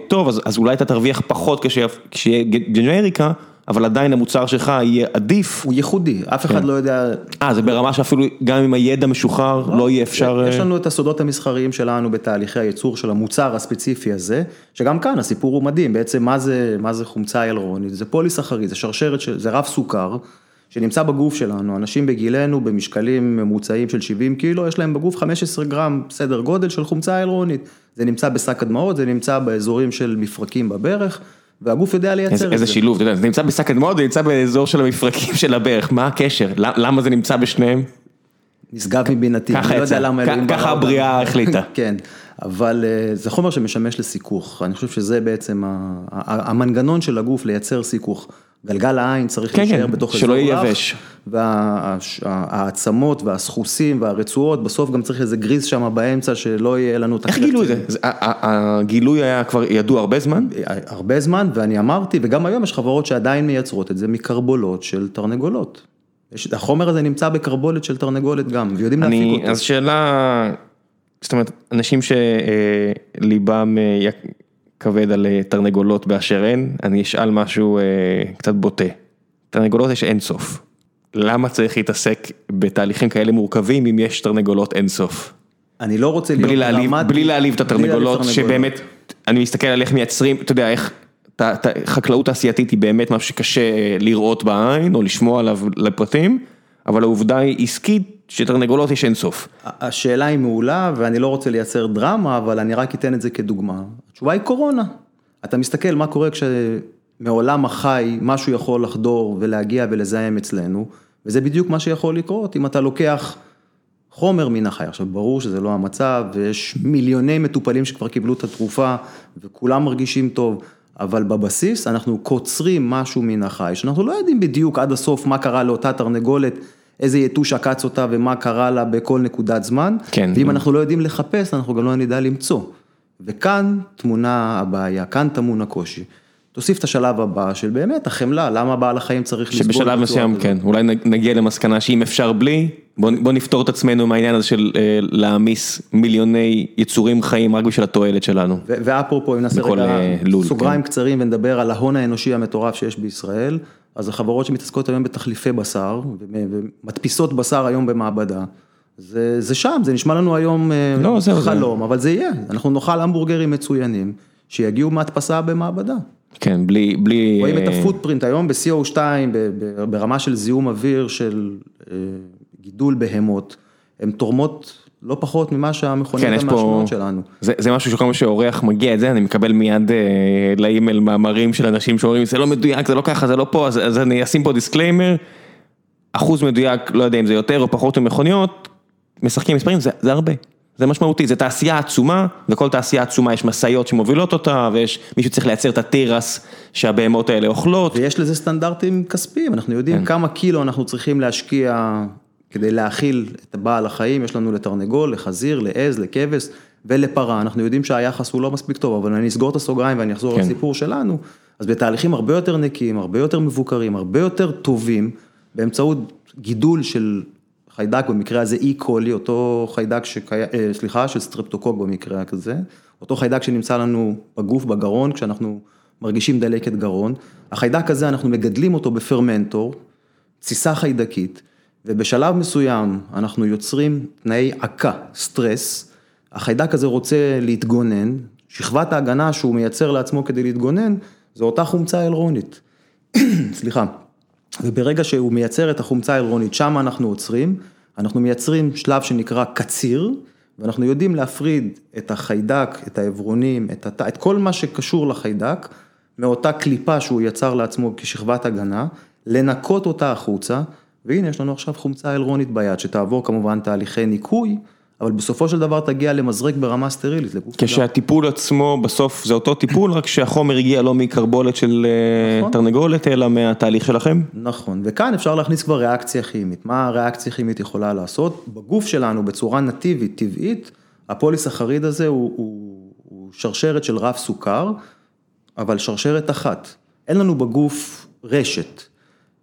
טוב, אז אולי אתה תרוויח פחות כשיהיה ג'נריקה, אבל עדיין המוצר שלך יהיה עדיף. הוא ייחודי, אף אחד לא יודע... זה ברמה שאפילו גם אם הידע משוחרר, לא יהיה אפשר... יש לנו את הסודות המסחריים שלנו בתהליכי הייצור של המוצר הספציפי הזה, שגם כאן הסיפור הוא מדהים, בעצם מה זה חומצה היאלרונית, זה פוליסחריד, זה שרשרת, זה רב סוכר, שנמצא בגוף שלנו, אנשים בגילנו, במשקלים ממוצעים של 70 קילו, יש להם בגוף 15 גרם סדר גודל של חומצה היאלרונית, זה נמצא בשק הדמעות, זה נמצא באזורים של מפרקים בברך, והגוף יודע לייצר את זה. איזה שילוב, אתה יודע, זה נמצא בשק הדמעות, זה נמצא באזור של המפרקים של הברך, מה הקשר? למה זה נמצא בשניהם? נשגב מבינתי, אני לא יודע למה... ככה הבריאה החליטה. כן, אבל זה חומר שמשמש לסיכוך, אני חושב שזה בעצם המנגנון של הגוף לייצר סיכוך. גלגל העין צריך להישאר בתוך איזור רח, והעצמות והסחוסים והרצועות, בסוף גם צריך איזה גריז שם באמצע שלא יהיה לנו את החלטים. איך גילו את זה? הגילוי היה כבר ידוע הרבה זמן? הרבה זמן, ואני אמרתי, וגם היום יש חברות שעדיין מייצרות את זה מקרבולות של תרנגולות. החומר הזה נמצא בקרבולת של תרנגולת גם, ויודעים להפיק אותו. אז שאלה... זאת אומרת, אנשים שליבם כבד על תרנגולות באשר הן, אני אשאל משהו קצת בוטה. תרנגולות יש אינסוף. למה צריך להתעסק בתהליכים כאלה מורכבים אם יש תרנגולות אינסוף? אני לא רוצה להיות דרמטי. בלי להעליב את התרנגולות, שבאמת, אני מסתכל על איך מייצרים, אתה יודע, איך חקלאות תעשייתית היא באמת משהו שקשה לראות בעין, או לשמוע עליו לפרטים, אבל העובדה היא עסקית, שתרנגולות יש אינסוף. השאלה היא מעולה, ואני לא רוצה לייצר דרמה, אבל אני רק אתן את זה כדוגמה. התשובה היא קורונה. אתה מסתכל מה קורה כשמעולם החי, משהו יכול לחדור ולהגיע ולזהם אצלנו, וזה בדיוק מה שיכול לקרות, אם אתה לוקח חומר מן החי. עכשיו, ברור שזה לא המצב, ויש מיליוני מטופלים שכבר קיבלו את התרופה, וכולם מרגישים טוב, אבל בבסיס אנחנו קוצרים משהו מן החי, שאנחנו לא יודעים בדיוק עד הסוף מה קרה לאותה תרנגולת, איזה יתוש עקץ אותה ומה קרה לה בכל נקודת זמן, כן. ואם אנחנו לא יודעים לחפש, אנחנו גם לא נדע למצוא. וכאן תמונה הבעיה, כאן תמון הקושי. תוסיף את השלב הבא של באמת החמלה, למה בעל החיים צריך לסבור? שבשלב מסוים, כן, אולי נגיע למסקנה שאם אפשר בלי, בוא נפתור את עצמנו מהעניין הזה של להעמיס מיליוני יצורים חיים רק בשביל התועלת שלנו. ואפרופו, אם נעשה רגע סוגריים קצרים ונדבר על ההון האנושי המטורף שיש בישראל, אז החברות שמתעסקות היום בתחליפי בשר, ומדפיסות בשר היום במעבדה, זה שם, זה נשמע לנו היום חלום, אבל זה יהיה. אנחנו נאכל המבורגרים מצוינים, שיגיעו מהדפסה במעבדה. כן, בלי... רואים את הפוטפרינט היום ב-CO2, ברמה של זיהום אוויר, של גידול בהמות, הן תורמות לא פחות ממה שהמכונית המאשמות שלנו. זה משהו שכל מה שעורך מגיע את זה, אני מקבל מיד לאימייל מאמרים של אנשים שאומרים, זה לא מדויק, זה לא ככה, זה לא פה, אז אני אשים פה דיסקליימר, אחוז מדויק, לא יודע אם זה יותר או פחות ממכוניות, משחקים מספרים, זה הרבה. זה משמעותי, זה תעשייה עצומה, וכל תעשייה עצומה יש מסעיות שמובילות אותה, ויש מישהו צריך לייצר את הטירס שהבהמות האלה אוכלות. ויש לזה סטנדרטים כספיים, אנחנו יודעים כמה קילו אנחנו צריכים להשקיע כדי להאכיל את בעל החיים, יש לנו לתרנגול, לחזיר, לעז, לכבש ולפרה. אנחנו יודעים שהיחס הוא לא מספיק טוב, אבל אני אסגור את הסוגריים ואני אחזור לסיפור שלנו. אז בתהליכים הרבה יותר נקיים, הרבה יותר מבוקרים, הרבה יותר טובים, באמצעות גידול של חיידק, במקרה הזה E. coli, אותו חיידק של סטרפטוקוק במקרה כזה, אותו חיידק שנמצא לנו בגוף, בגרון, כשאנחנו מרגישים דלקת גרון. החיידק הזה, אנחנו מגדלים אותו בפרמנטור, ציסה חיידקית, ובשלב מסוים אנחנו יוצרים תנאי עקה, סטרס, החיידק הזה רוצה להתגונן, שכבת ההגנה שהוא מייצר לעצמו כדי להתגונן, זו אותה חומצה הילרונית. סליחה. וברגע שהוא מייצר את החומצה ההילרונית, שם אנחנו עוצרים, אנחנו מייצרים שלב שנקרא קציר, ואנחנו יודעים להפריד את החיידק, את העברונים, את כל מה שקשור לחיידק, מאותה קליפה שהוא יצר לעצמו כשכבת הגנה, לנקות אותה החוצה, והנה יש לנו עכשיו חומצה הילרונית ביד, שתעבור כמובן תהליכי ניקוי, אבל בסופו של דבר תגיע למזרק ברמה סטרילית. כשהטיפול עצמו בסוף זה אותו טיפול, רק שהחומר הגיע לא מקרבולת של תרנגולת, אלא מהתהליך שלכם? נכון, וכאן אפשר להכניס כבר ריאקציה כימית. מה הריאקציה כימית יכולה לעשות? בגוף שלנו, בצורה נטיבית, טבעית, הפוליסחריד הזה הוא שרשרת של רב סוכר, אבל שרשרת אחת. אין לנו בגוף רשת.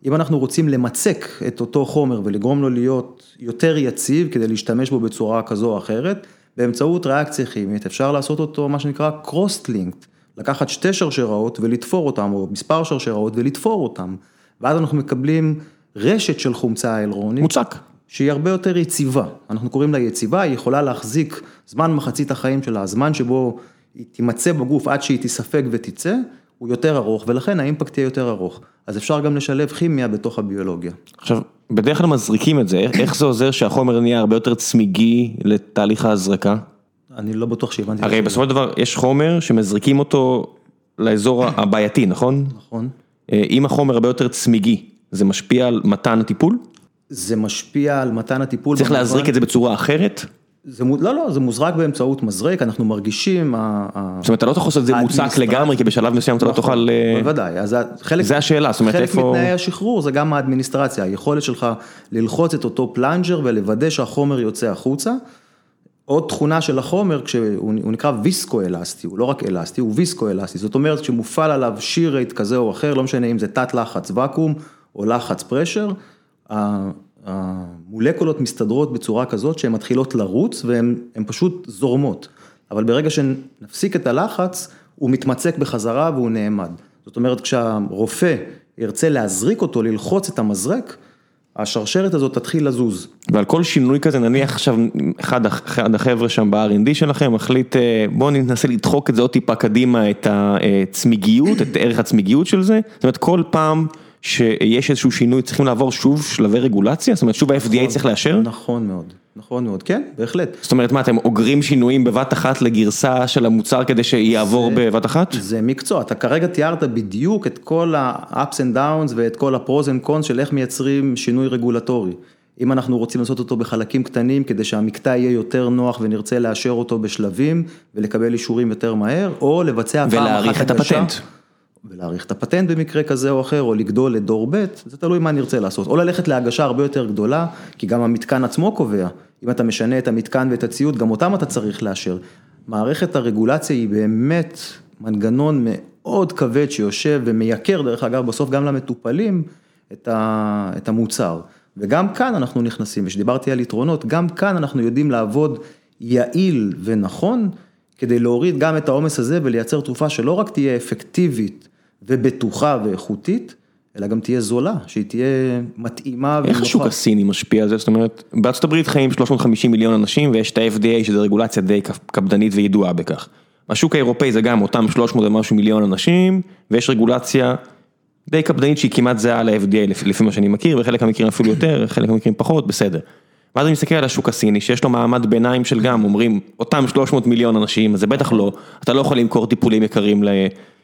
אם אנחנו רוצים למצק את אותו חומר ולגרום לו להיות יותר יציב כדי להשתמש בו בצורה כזו או אחרת, באמצעות ריאקציה כימית אפשר לעשות אותו מה שנקרא cross-linked, לקחת שתי שרשראות ולתפור אותם, או מספר שרשראות ולתפור אותם, ואז אנחנו מקבלים רשת של חומצה הילרונית. מוצק. שהיא הרבה יותר יציבה, אנחנו קוראים לה יציבה, היא יכולה להחזיק זמן מחצית החיים שלה, הזמן שבו היא תימצא בגוף עד שהיא תספק ותצא, הוא יותר ארוך, ולכן האימפקט יהיה יותר ארוך. אז אפשר גם לשלב כימיה בתוך הביולוגיה. עכשיו, בדרך כלל מזריקים את זה, איך זה עוזר שהחומר נהיה הרבה יותר צמיגי לתהליך ההזרקה? אני לא בטוח שהבנתי. הרי בסופו של דבר, יש חומר שמזריקים אותו לאזור הבעייתי, נכון? נכון. אם החומר הרבה יותר צמיגי, זה משפיע על מתן הטיפול? זה משפיע על מתן הטיפול. צריך להזריק את זה בצורה אחרת? לא, זה מוזרק באמצעות מזרק, אנחנו מרגישים... זאת אומרת, אתה לא תוכל לעשות את זה מוצק לגמרי, כי בשלב מסוים אתה לא תוכל... בוודאי, זה השאלה, זאת אומרת, איפה... חלק מתנאי השחרור זה גם האדמיניסטרציה, היכולת שלך ללחוץ את אותו פלנג'ר ולוודא שהחומר יוצא החוצה. עוד תכונה של החומר, הוא נקרא ויסקו-אלסטי, הוא לא רק אלסטי, הוא ויסקו-אלסטי, זאת אומרת, כשמופעל עליו שיר רייט כזה או אחר, לא משנה אם זה תת לחץ ואקום או לחץ פרשר, המולקולות מסתדרות בצורה כזאת שהן מתחילות לרוץ והן פשוט זורמות. אבל ברגע שנפסיק את הלחץ, הוא מתמצק בחזרה והוא נעמד. זאת אומרת, כשהרופא ירצה להזריק אותו, ללחוץ את המזרק, השרשרת הזאת תתחיל לזוז. ועל כל שינוי כזה, נניח עכשיו אחד החבר'ה שם ב-R&D שלכם, החליט, בואו ננסה לדחוק את זה עוד טיפה קדימה, את הצמיגיות, את ערך הצמיגיות של זה. זאת אומרת, כל פעם שיש איזשהו שינוי, צריכים לעבור שוב שלבי רגולציה? זאת אומרת, שוב ה-FDA צריך לאשר? נכון מאוד. נכון מאוד, כן, בהחלט. זאת אומרת, מה, אתם אוגרים שינויים בבת אחת לגרסה של המוצר כדי שיעבור בבת אחת? זה מקצוע. אתה כרגע תיארת בדיוק את כל ה-ups and downs ואת כל ה-pros and cons של איך מייצרים שינוי רגולטורי. אם אנחנו רוצים לעשות אותו בחלקים קטנים כדי שהמקטע יהיה יותר נוח ונרצה לאשר אותו בשלבים ולקבל אישורים יותר מהר, או לבצע ולהאריך את הפטנט. ולהאריך את הפטנט במקרה כזה או אחר, או לגדול לדור ב', זה תלוי מה נרצה לעשות. או ללכת להגשה הרבה יותר גדולה, כי גם המתקן עצמו קובע. אם אתה משנה את המתקן ואת הציוד, גם אותם אתה צריך לאשר. מערכת הרגולציה היא באמת מנגנון מאוד כבד שיושב ומייקר, דרך אגב, בסוף גם למטופלים, את המוצר. וגם כאן אנחנו נכנסים, ושדיברתי על יתרונות, גם כאן אנחנו יודעים לעבוד יעיל ונכון, כדי להוריד גם את העומס הזה ולייצר תרופה שלא רק תהיה אפקטיבית, ובטוחה ואיכותית, אלא גם תהיה זולה, שהיא תהיה מתאימה ונוחה. איך השוק הסיני משפיע על זה? זאת אומרת, בארצות הברית חיים 350 מיליון אנשים, ויש את ה-FDA, שזה רגולציה די קפדנית וידועה בכך. השוק האירופאי זה גם אותם 300 ומשהו מיליון אנשים, ויש רגולציה די קפדנית שהיא כמעט זהה ל-FDA, לפי מה שאני מכיר, וחלק המקרים אפילו יותר, חלק המקרים פחות, בסדר. ואז אני מסתכל על השוק הסיני, שיש לו מעמד ביניים של גם, אומרים, אותם 300 מיליון אנשים, זה בטח לא, אתה לא יכול למכור טיפולים יקרים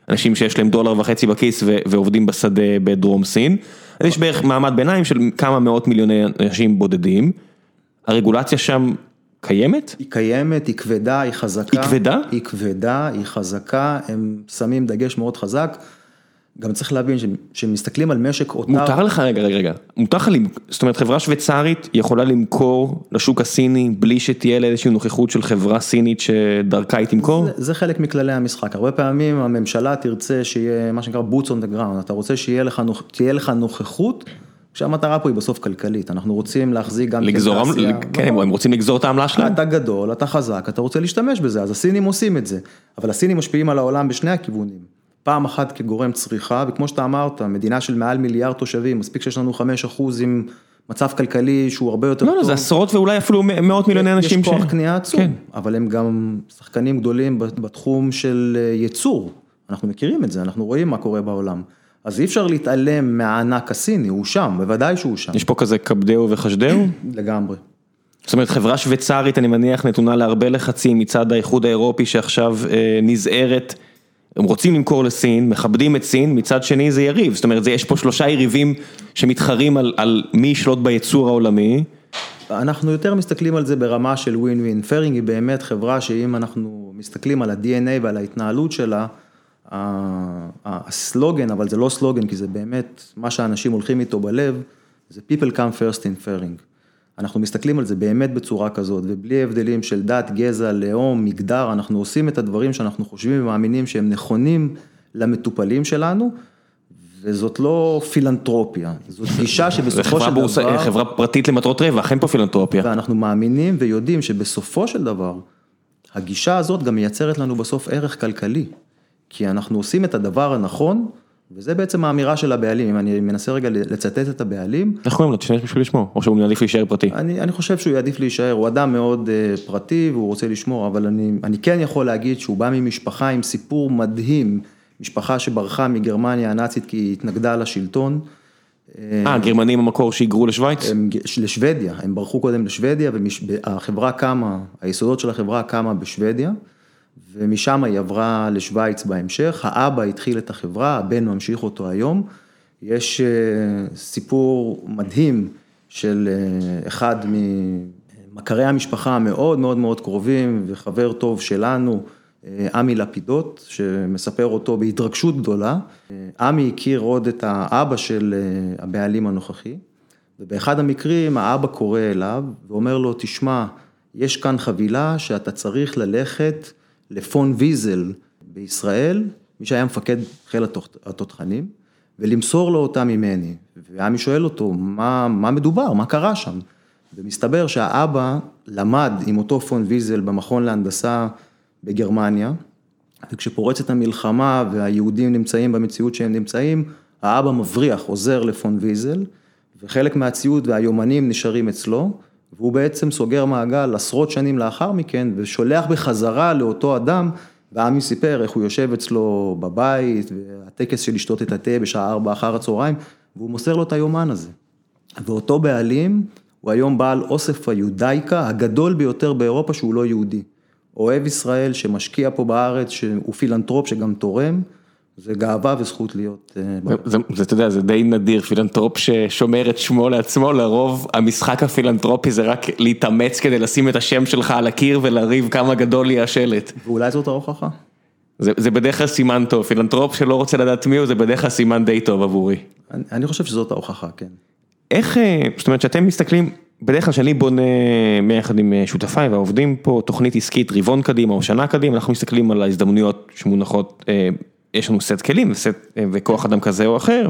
לאנשים שיש להם $1.50 בכיס ועובדים בשדה בדרום סין. אז יש בערך מעמד ביניים של כמה מאות מיליוני אנשים בודדים. הרגולציה שם קיימת? היא קיימת, היא כבדה, היא חזקה. היא כבדה? היא כבדה, היא חזקה, הם שמים דגש מאוד חזק. גם צריך להבין שמסתכלים על משק אותה... מותר לך, רגע. מותר לך, זאת אומרת, חברה שוויצרית יכולה למכור לשוק הסיני בלי שתהיה לאיזושהי נוכחות של חברה סינית שדרכה היא תמכור? זה חלק מכללי המשחק. הרבה פעמים הממשלה תרצה שיהיה מה שנקרא boots on the ground. אתה רוצה שיהיה לך נוכחות, כשהמטרה פה היא בסוף כלכלית. אנחנו רוצים להחזיק גם... כן, הם רוצים לגזור את העמלה שלהם. אתה גדול, אתה חזק, אתה רוצה להשתמש בזה, אז הסינים עושים את זה. אבל הסינים משפיעים על העולם בשני הכיוונים. פעם אחת כגורם צריכה, וכמו שאתה אמרת, מדינה של מעל מיליארד תושבים, מספיק שיש לנו 5% עם מצב כלכלי שהוא הרבה יותר טוב. לא, זה עשרות ואולי אפילו מאות מיליוני אנשים. יש כוח קנייה עצום, אבל הם גם שחקנים גדולים בתחום של ייצור. אנחנו מכירים את זה, אנחנו רואים מה קורה בעולם. אז אי אפשר להתעלם מהענק הסיני, הוא שם, בוודאי שהוא שם. יש פה כזה קבדהו וחשדהו? לגמרי. זאת אומרת, חברה שוויצרית, אני מניח, נתונה להרבה לחצים מצד האיחוד האירופי שעכשיו נזהרת. הם רוצים למכור לסין, מכבדים את סין, מצד שני זה יריב, זאת אומרת, יש פה 3 יריבים שמתחרים על מי ישלוט בייצור העולמי. אנחנו יותר מסתכלים על זה ברמה של ווין ווין. פרינג היא באמת חברה שאם אנחנו מסתכלים על ה-DNA ועל ההתנהלות שלה, הסלוגן, אבל זה לא סלוגן, כי זה באמת מה שאנשים הולכים איתו בלב, זה people come first in Ferring. אנחנו מסתכלים על זה באמת בצורה כזאת, ובלי הבדלים של דת, גזע, לאום, מגדר, אנחנו עושים את הדברים שאנחנו חושבים ומאמינים שהם נכונים למטופלים שלנו, וזאת לא פילנטרופיה, זאת גישה שבסופו של דבר... חברה פרטית למטרות רווח, אין פה פילנטרופיה. ואנחנו מאמינים ויודעים שבסופו של דבר, הגישה הזאת גם מייצרת לנו בסוף ערך כלכלי, כי אנחנו עושים את הדבר הנכון, וזה בעצם האמירה של הבעלים, אם אני מנסה רגע לצטט את הבעלים. איך קוראים לו? תשנש בשביל לשמור, או שהוא יעדיף להישאר פרטי? אני חושב שהוא יעדיף להישאר, הוא אדם מאוד פרטי, והוא רוצה לשמור, אבל אני כן יכול להגיד שהוא בא ממשפחה עם סיפור מדהים, משפחה שברחה מגרמניה הנאצית, כי היא התנגדה לשלטון. הגרמנים המקור שהיגרו לשוויץ? לשוודיה, הם ברחו קודם לשוודיה, והחברה קמה, היסודות של החברה קמה בשוודיה, ומשם היא עברה לשוויץ בהמשך, האבא התחיל את החברה, הבן ממשיך אותו היום, יש סיפור מדהים של אחד ממכרי המשפחה מאוד מאוד מאוד קרובים, וחבר טוב שלנו, עמי לפידות, שמספר אותו בהתרגשות גדולה, עמי הכיר עוד את האבא של הבעלים הנוכחי, ובאחד המקרים האבא קורא אליו, ואומר לו, תשמע, יש כאן חבילה שאתה צריך ללכת, לפון ויזל בישראל, מי שהיה מפקד חיל התותחנים, ולמסור לו אותה ממני. והעמי שואל אותו, מה מדובר? מה קרה שם? ומסתבר שהאבא למד עם אותו פון ויזל במכון להנדסה בגרמניה, וכשפורצת המלחמה והיהודים נמצאים במציאות שהם נמצאים, האבא מבריח, עוזר לפון ויזל, וחלק מהציוד והיומנים נשארים אצלו, והוא בעצם סוגר מעגל עשרות שנים לאחר מכן, ושולח בחזרה לאותו אדם, והעמי סיפר איך הוא יושב אצלו בבית, והטקס של לשתות את התה בשעה 4 אחר הצהריים, והוא מוסר לו את היומן הזה. ואותו בעלים, הוא היום בעל אוסף היודאיקה הגדול ביותר באירופה שהוא לא יהודי. אוהב ישראל שמשקיע פה בארץ, שהוא פילנטרופ שגם תורם, זה גאווה וזכות להיות. אתה יודע, זה די נדיר, פילנטרופ ששומר את שמו לעצמו, לרוב המשחק הפילנטרופי זה רק להתאמץ כדי לשים את השם שלך על הקיר ולריב כמה גדול יהיה השלט. ואולי זאת ההוכחה. זה בדרך כלל סימן טוב, פילנטרופ שלא רוצה לדעת מי הוא, זה בדרך כלל סימן די טוב עבורי. אני חושב שזאת ההוכחה, כן. איך, זאת אומרת שאתם מסתכלים, בדרך כלל שאני בונה מיחד עם שותפיי והעובדים פה, תוכנית עסקית רבעון קדימה או שנה קדימה, אנחנו מסתכלים על ההזדמנויות שמונחות, יש לנו סט כלים וכוח אדם כזה או אחר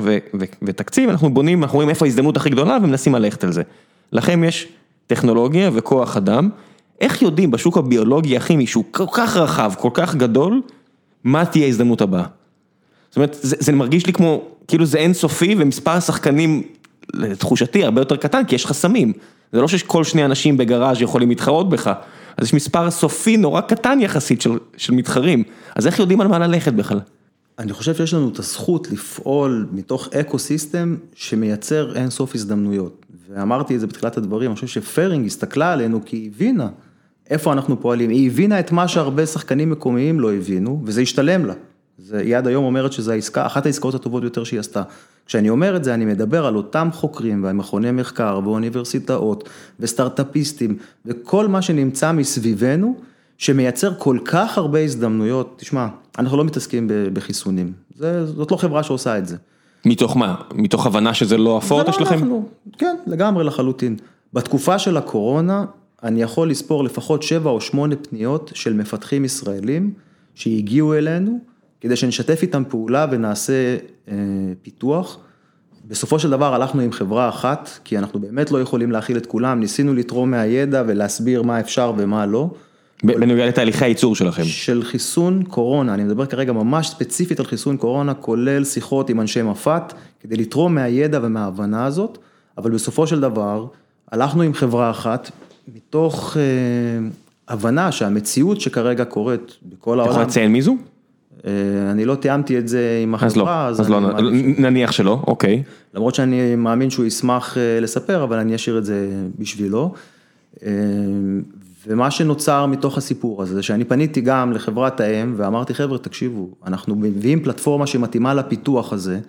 ותקציב, אנחנו בונים, אנחנו רואים איפה ההזדמנות הכי גדולה ומנסים ללכת על זה. לכם יש טכנולוגיה וכוח אדם, איך יודעים בשוק הביולוגי הכימי שהוא כל כך רחב, כל כך גדול, מה תהיה ההזדמנות הבאה? זאת אומרת, זה מרגיש לי כמו, כאילו זה אינסופי ומספר השחקנים לתחושתי הרבה יותר קטן, כי יש חסמים. זה לא שכל שני אנשים בגראז' יכולים להתחרות בך, אז יש מספר סופי נורא קטן יחסית של מתחרים, אז איך יודעים על מה ללכת בכלל? אני חושב שיש לנו את הזכות לפעול מתוך אקוסיסטם שמייצר אין סוף הזדמנויות, ואמרתי את זה בתחילת הדברים, אני חושב שפרינג הסתכלה עלינו כי היא הבינה איפה אנחנו פועלים, היא הבינה את מה שהרבה שחקנים מקומיים לא הבינו, וזה השתלם לה. היא עד היום אומרת שזו העסקה, אחת העסקאות הטובות יותר שהיא עשתה. כשאני אומר את זה, אני מדבר על אותם חוקרים והמכוני מחקר ואוניברסיטאות וסטארט-אפיסטים, וכל מה שנמצא מסביבנו, שמייצר כל כך הרבה הזדמנויות. תשמע, אנחנו לא מתעסקים בחיסונים. זאת לא חברה שעושה את זה. מתוך מה? מתוך הבנה שזה לא אפורט שלכם? כן, לגמרי לחלוטין. בתקופה של הקורונה, אני יכול לספור לפחות 7 או 8 פניות של מפתחים ישראלים שהגיעו אלינו, כדי שנשתף איתם פעולה ונעשה פיתוח. בסופו של דבר הלכנו עם חברה אחת, כי אנחנו באמת לא יכולים להכיל את כולם, ניסינו לתרום מהידע ולהסביר מה אפשר ומה לא. בנוגע לתהליכי הייצור שלכם. של חיסון קורונה, אני מדבר כרגע ממש ספציפית על חיסון קורונה, כולל שיחות עם אנשי מפת, כדי לתרום מהידע ומההבנה הזאת, אבל בסופו של דבר הלכנו עם חברה אחת, מתוך הבנה שהמציאות שכרגע קורית בכל העולם. אתה יכול לציין מי זו? אני לא תיאמתי את זה עם החברה, אז לא, נניח שלא, אוקיי. למרות שאני מאמין שהוא ישמח לספר, אבל אני אשאיר את זה בשבילו. ומה שנוצר מתוך הסיפור הזה, שאני פניתי גם לחברת האם, ואמרתי חבר'ה, תקשיבו, אנחנו מביאים פלטפורמה שמתאימה לפיתוח הזה,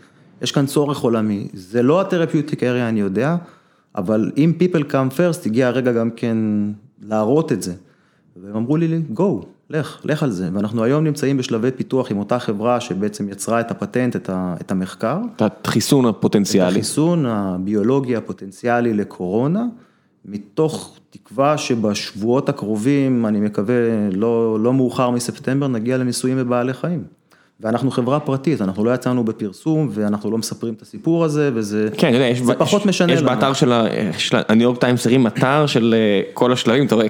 יש כאן צורך עולמי, זה לא ה-therapeutic area, אני יודע, אבל אם people come first, הגיע הרגע גם כן להראות את זה. והם אמרו לי, go. לך על זה, ואנחנו היום נמצאים בשלבי פיתוח עם אותה חברה שבעצם יצרה את הפטנט, את המחקר. את החיסון הפוטנציאלי. את החיסון הביולוגי הפוטנציאלי לקורונה, מתוך תקווה שבשבועות הקרובים, אני מקווה לא מאוחר מספטמבר, נגיע לניסויים בבעלי חיים. ואנחנו חברה פרטית, אנחנו לא יצאנו בפרסום, ואנחנו לא מספרים את הסיפור הזה, וזה פחות משנה לנו. יש באתר של הניו יורק טיימס, אתר של כל השלבים, אתה רואה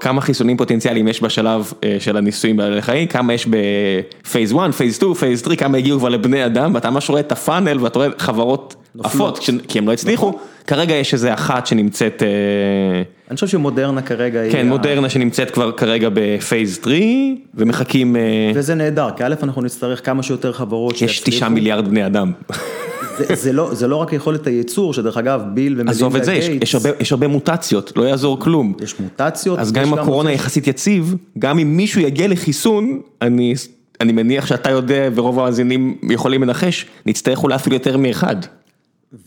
כמה חיסונים פוטנציאליים יש בשלב של הניסויים בעלי חיים, כמה יש בפייז 1, פייז 2, פייז 3, כמה הגיעו כבר לבני אדם, ואתה ממש רואה את הפאנל, ואתה רואה חברות עפות, כי הם לא הצליחו, כרגע יש איזה אחת שנמצאת... אני חושב שמודרנה כרגע היא... כן, מודרנה שנמצאת כבר כרגע בפייז 3, ומחכים... וזה נהדר, כי א' אנחנו נצטרך כמה שיותר חברות... יש 9 מיליארד בני אדם. זה לא רק יכולת הייצור, שדרך אגב, ביל ומדינה... עזוב את זה, יש הרבה מוטציות, לא יעזור כלום. יש מוטציות... אז גם אם הקורונה יחסית יציב, גם אם מישהו יגיע לחיסון, אני מניח שאתה יודע, ורוב המאזינים יכולים לנחש, נצטרך אולי אפילו יותר מאחד.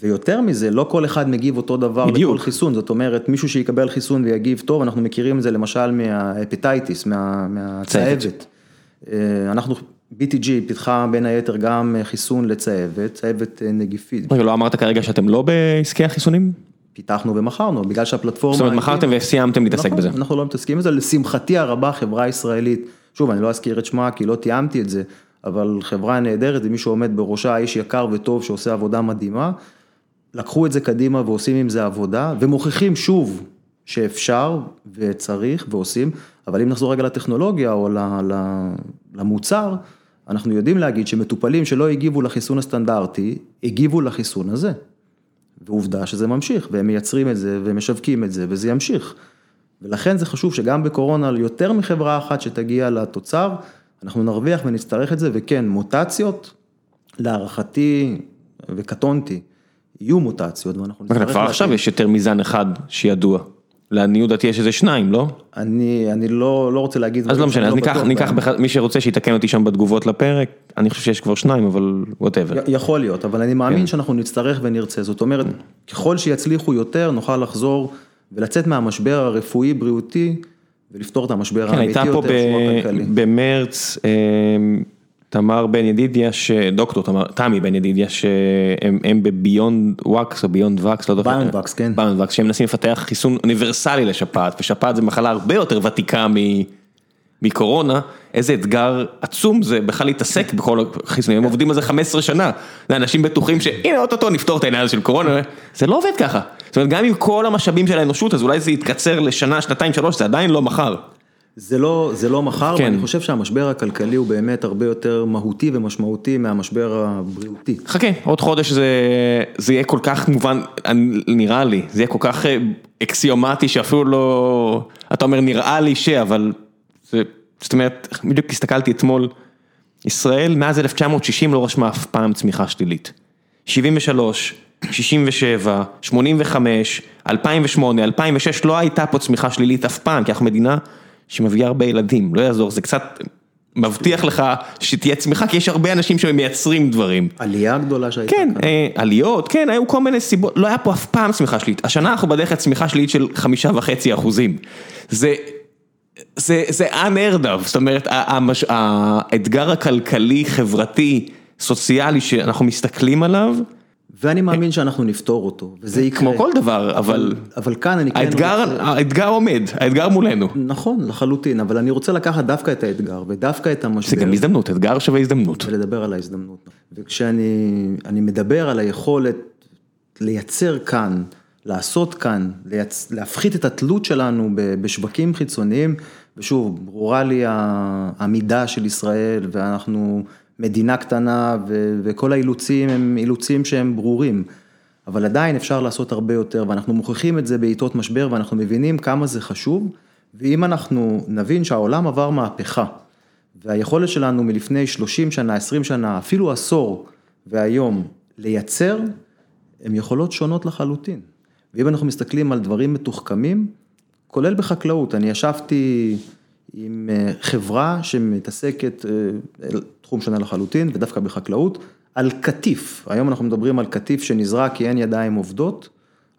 ויותר מזה, לא כל אחד מגיב אותו דבר בדיוק. לכל חיסון, זאת אומרת, מישהו שיקבל חיסון ויגיב טוב, אנחנו מכירים את זה למשל מהאפיטייטיס, מהצהבת. אנחנו, BTG פיתחה בין היתר גם חיסון לצהבת, צהבת נגיפית. לא אמרת כרגע שאתם לא בעסקי החיסונים? פיתחנו ומחרנו, בגלל שהפלטפורמה... זאת אומרת, מכרתם וסיימתם להתעסק בזה. אנחנו לא מתעסקים בזה, לשמחתי הרבה, חברה ישראלית, שוב, אני לא אזכיר את שמה, כי לא תיאמתי את זה, אבל חברה נהדרת, אם מישהו עומד בראשה, איש יקר וטוב שעושה עבודה מדהימה, לקחו את זה קדימה ועושים עם זה עבודה, ומוכיחים שוב שאפשר וצריך ועושים, אבל אם נחזור רגע לטכנולוגיה או למוצר, אנחנו יודעים להגיד שמטופלים שלא הגיבו לחיסון הסטנדרטי, הגיבו לחיסון הזה. ועובדה שזה ממשיך, והם מייצרים את זה, והם משווקים את זה, וזה ימשיך. ולכן זה חשוב שגם בקורונה, יותר מחברה אחת שתגיע לתוצר, אנחנו נרוויח ונצטרך את זה, וכן, מוטציות, להערכתי וקטונתי, יהיו מוטציות, ואנחנו נצטרך... כבר עכשיו יש יותר מזן אחד שידוע. לעניות דעתי יש איזה שניים, לא? אני לא רוצה להגיד... אז לא משנה, אז ניקח מי שרוצה שיתקן אותי שם בתגובות לפרק, אני חושב שיש כבר שניים, אבל whatever. יכול להיות, אבל אני מאמין שאנחנו נצטרך ונרצה. זאת אומרת, ככל שיצליחו יותר, נוכל לחזור ולצאת מהמשבר הרפואי-בריאותי, ולפתור את המשבר האמיתי יותר. הייתה פה במרץ, תמר בן ידידיה, דוקטור תמי בן ידידיה, שהם ב-Beyond Vax, או Beyond Vax, לא דווקא. Beyond Vax, כן. Beyond Vax, שהם מנסים לפתח חיסון אוניברסלי לשפעת, ושפעת זה מחלה הרבה יותר ותיקה מקורונה, איזה אתגר עצום זה בכלל להתעסק בכל החיסונים, הם עובדים על זה 15 שנה, אנשים בטוחים שהנה אוטוטו נפתור את העניין של קורונה, זה לא עובד ככה, זאת אומרת גם עם כל המשאבים של האנושות, אז אולי זה יתקצר לשנה, שנתיים, שלוש, זה עדיין לא מחר. זה לא מחר, כן. ואני חושב שהמשבר הכלכלי הוא באמת הרבה יותר מהותי ומשמעותי מהמשבר הבריאותי. חכה, עוד חודש זה יהיה כל כך מובן, נראה לי, זה יהיה כל כך אקסיומטי שאפילו לא, אתה אומר נראה לי אבל זאת אומרת, בדיוק הסתכלתי אתמול, ישראל מאז 1960 לא רשמה אף פעם צמיחה שלילית. 73, 67, 85, 2008, 2006, לא הייתה פה צמיחה שלילית אף פעם, כי אנחנו מדינה שמביאה הרבה ילדים, לא יעזור, זה קצת מבטיח לך שתהיה צמיחה, כי יש הרבה אנשים שמייצרים דברים. עלייה גדולה שהייתה. כן, עליות, כן, היו כל מיני סיבות, לא היה פה אף פעם צמיחה שלילית. השנה אנחנו בדרך לצמיחה שלילית של 5.5%. זה unheard of, זאת אומרת, האתגר הכלכלי, חברתי, סוציאלי, שאנחנו מסתכלים עליו. ואני מאמין שאנחנו נפתור אותו, וזה יקרה. כמו כל דבר, אבל כאן אני... האתגר עומד, האתגר מולנו. נכון, לחלוטין, אבל אני רוצה לקחת דווקא את האתגר, ודווקא את המשבר. זה גם הזדמנות, אתגר שווה הזדמנות. ולדבר על ההזדמנות. וכשאני מדבר על היכולת לייצר כאן, לעשות כאן, להפחית את התלות שלנו בשווקים חיצוניים, ושוב, ברורה לי העמידה של ישראל, ואנחנו מדינה קטנה, וכל האילוצים הם אילוצים שהם ברורים, אבל עדיין אפשר לעשות הרבה יותר, ואנחנו מוכיחים את זה בעיתות משבר, ואנחנו מבינים כמה זה חשוב, ואם אנחנו נבין שהעולם עבר מהפכה, והיכולת שלנו מלפני 30 שנה, 20 שנה, אפילו עשור, והיום לייצר, הם יכולות שונות לחלוטין. ואם אנחנו מסתכלים על דברים מתוחכמים, כולל בחקלאות, אני ישבתי עם חברה שמתעסקת, תחום שונה לחלוטין, ודווקא בחקלאות, על קטיף. היום אנחנו מדברים על קטיף שנזרק כי אין ידיים עובדות,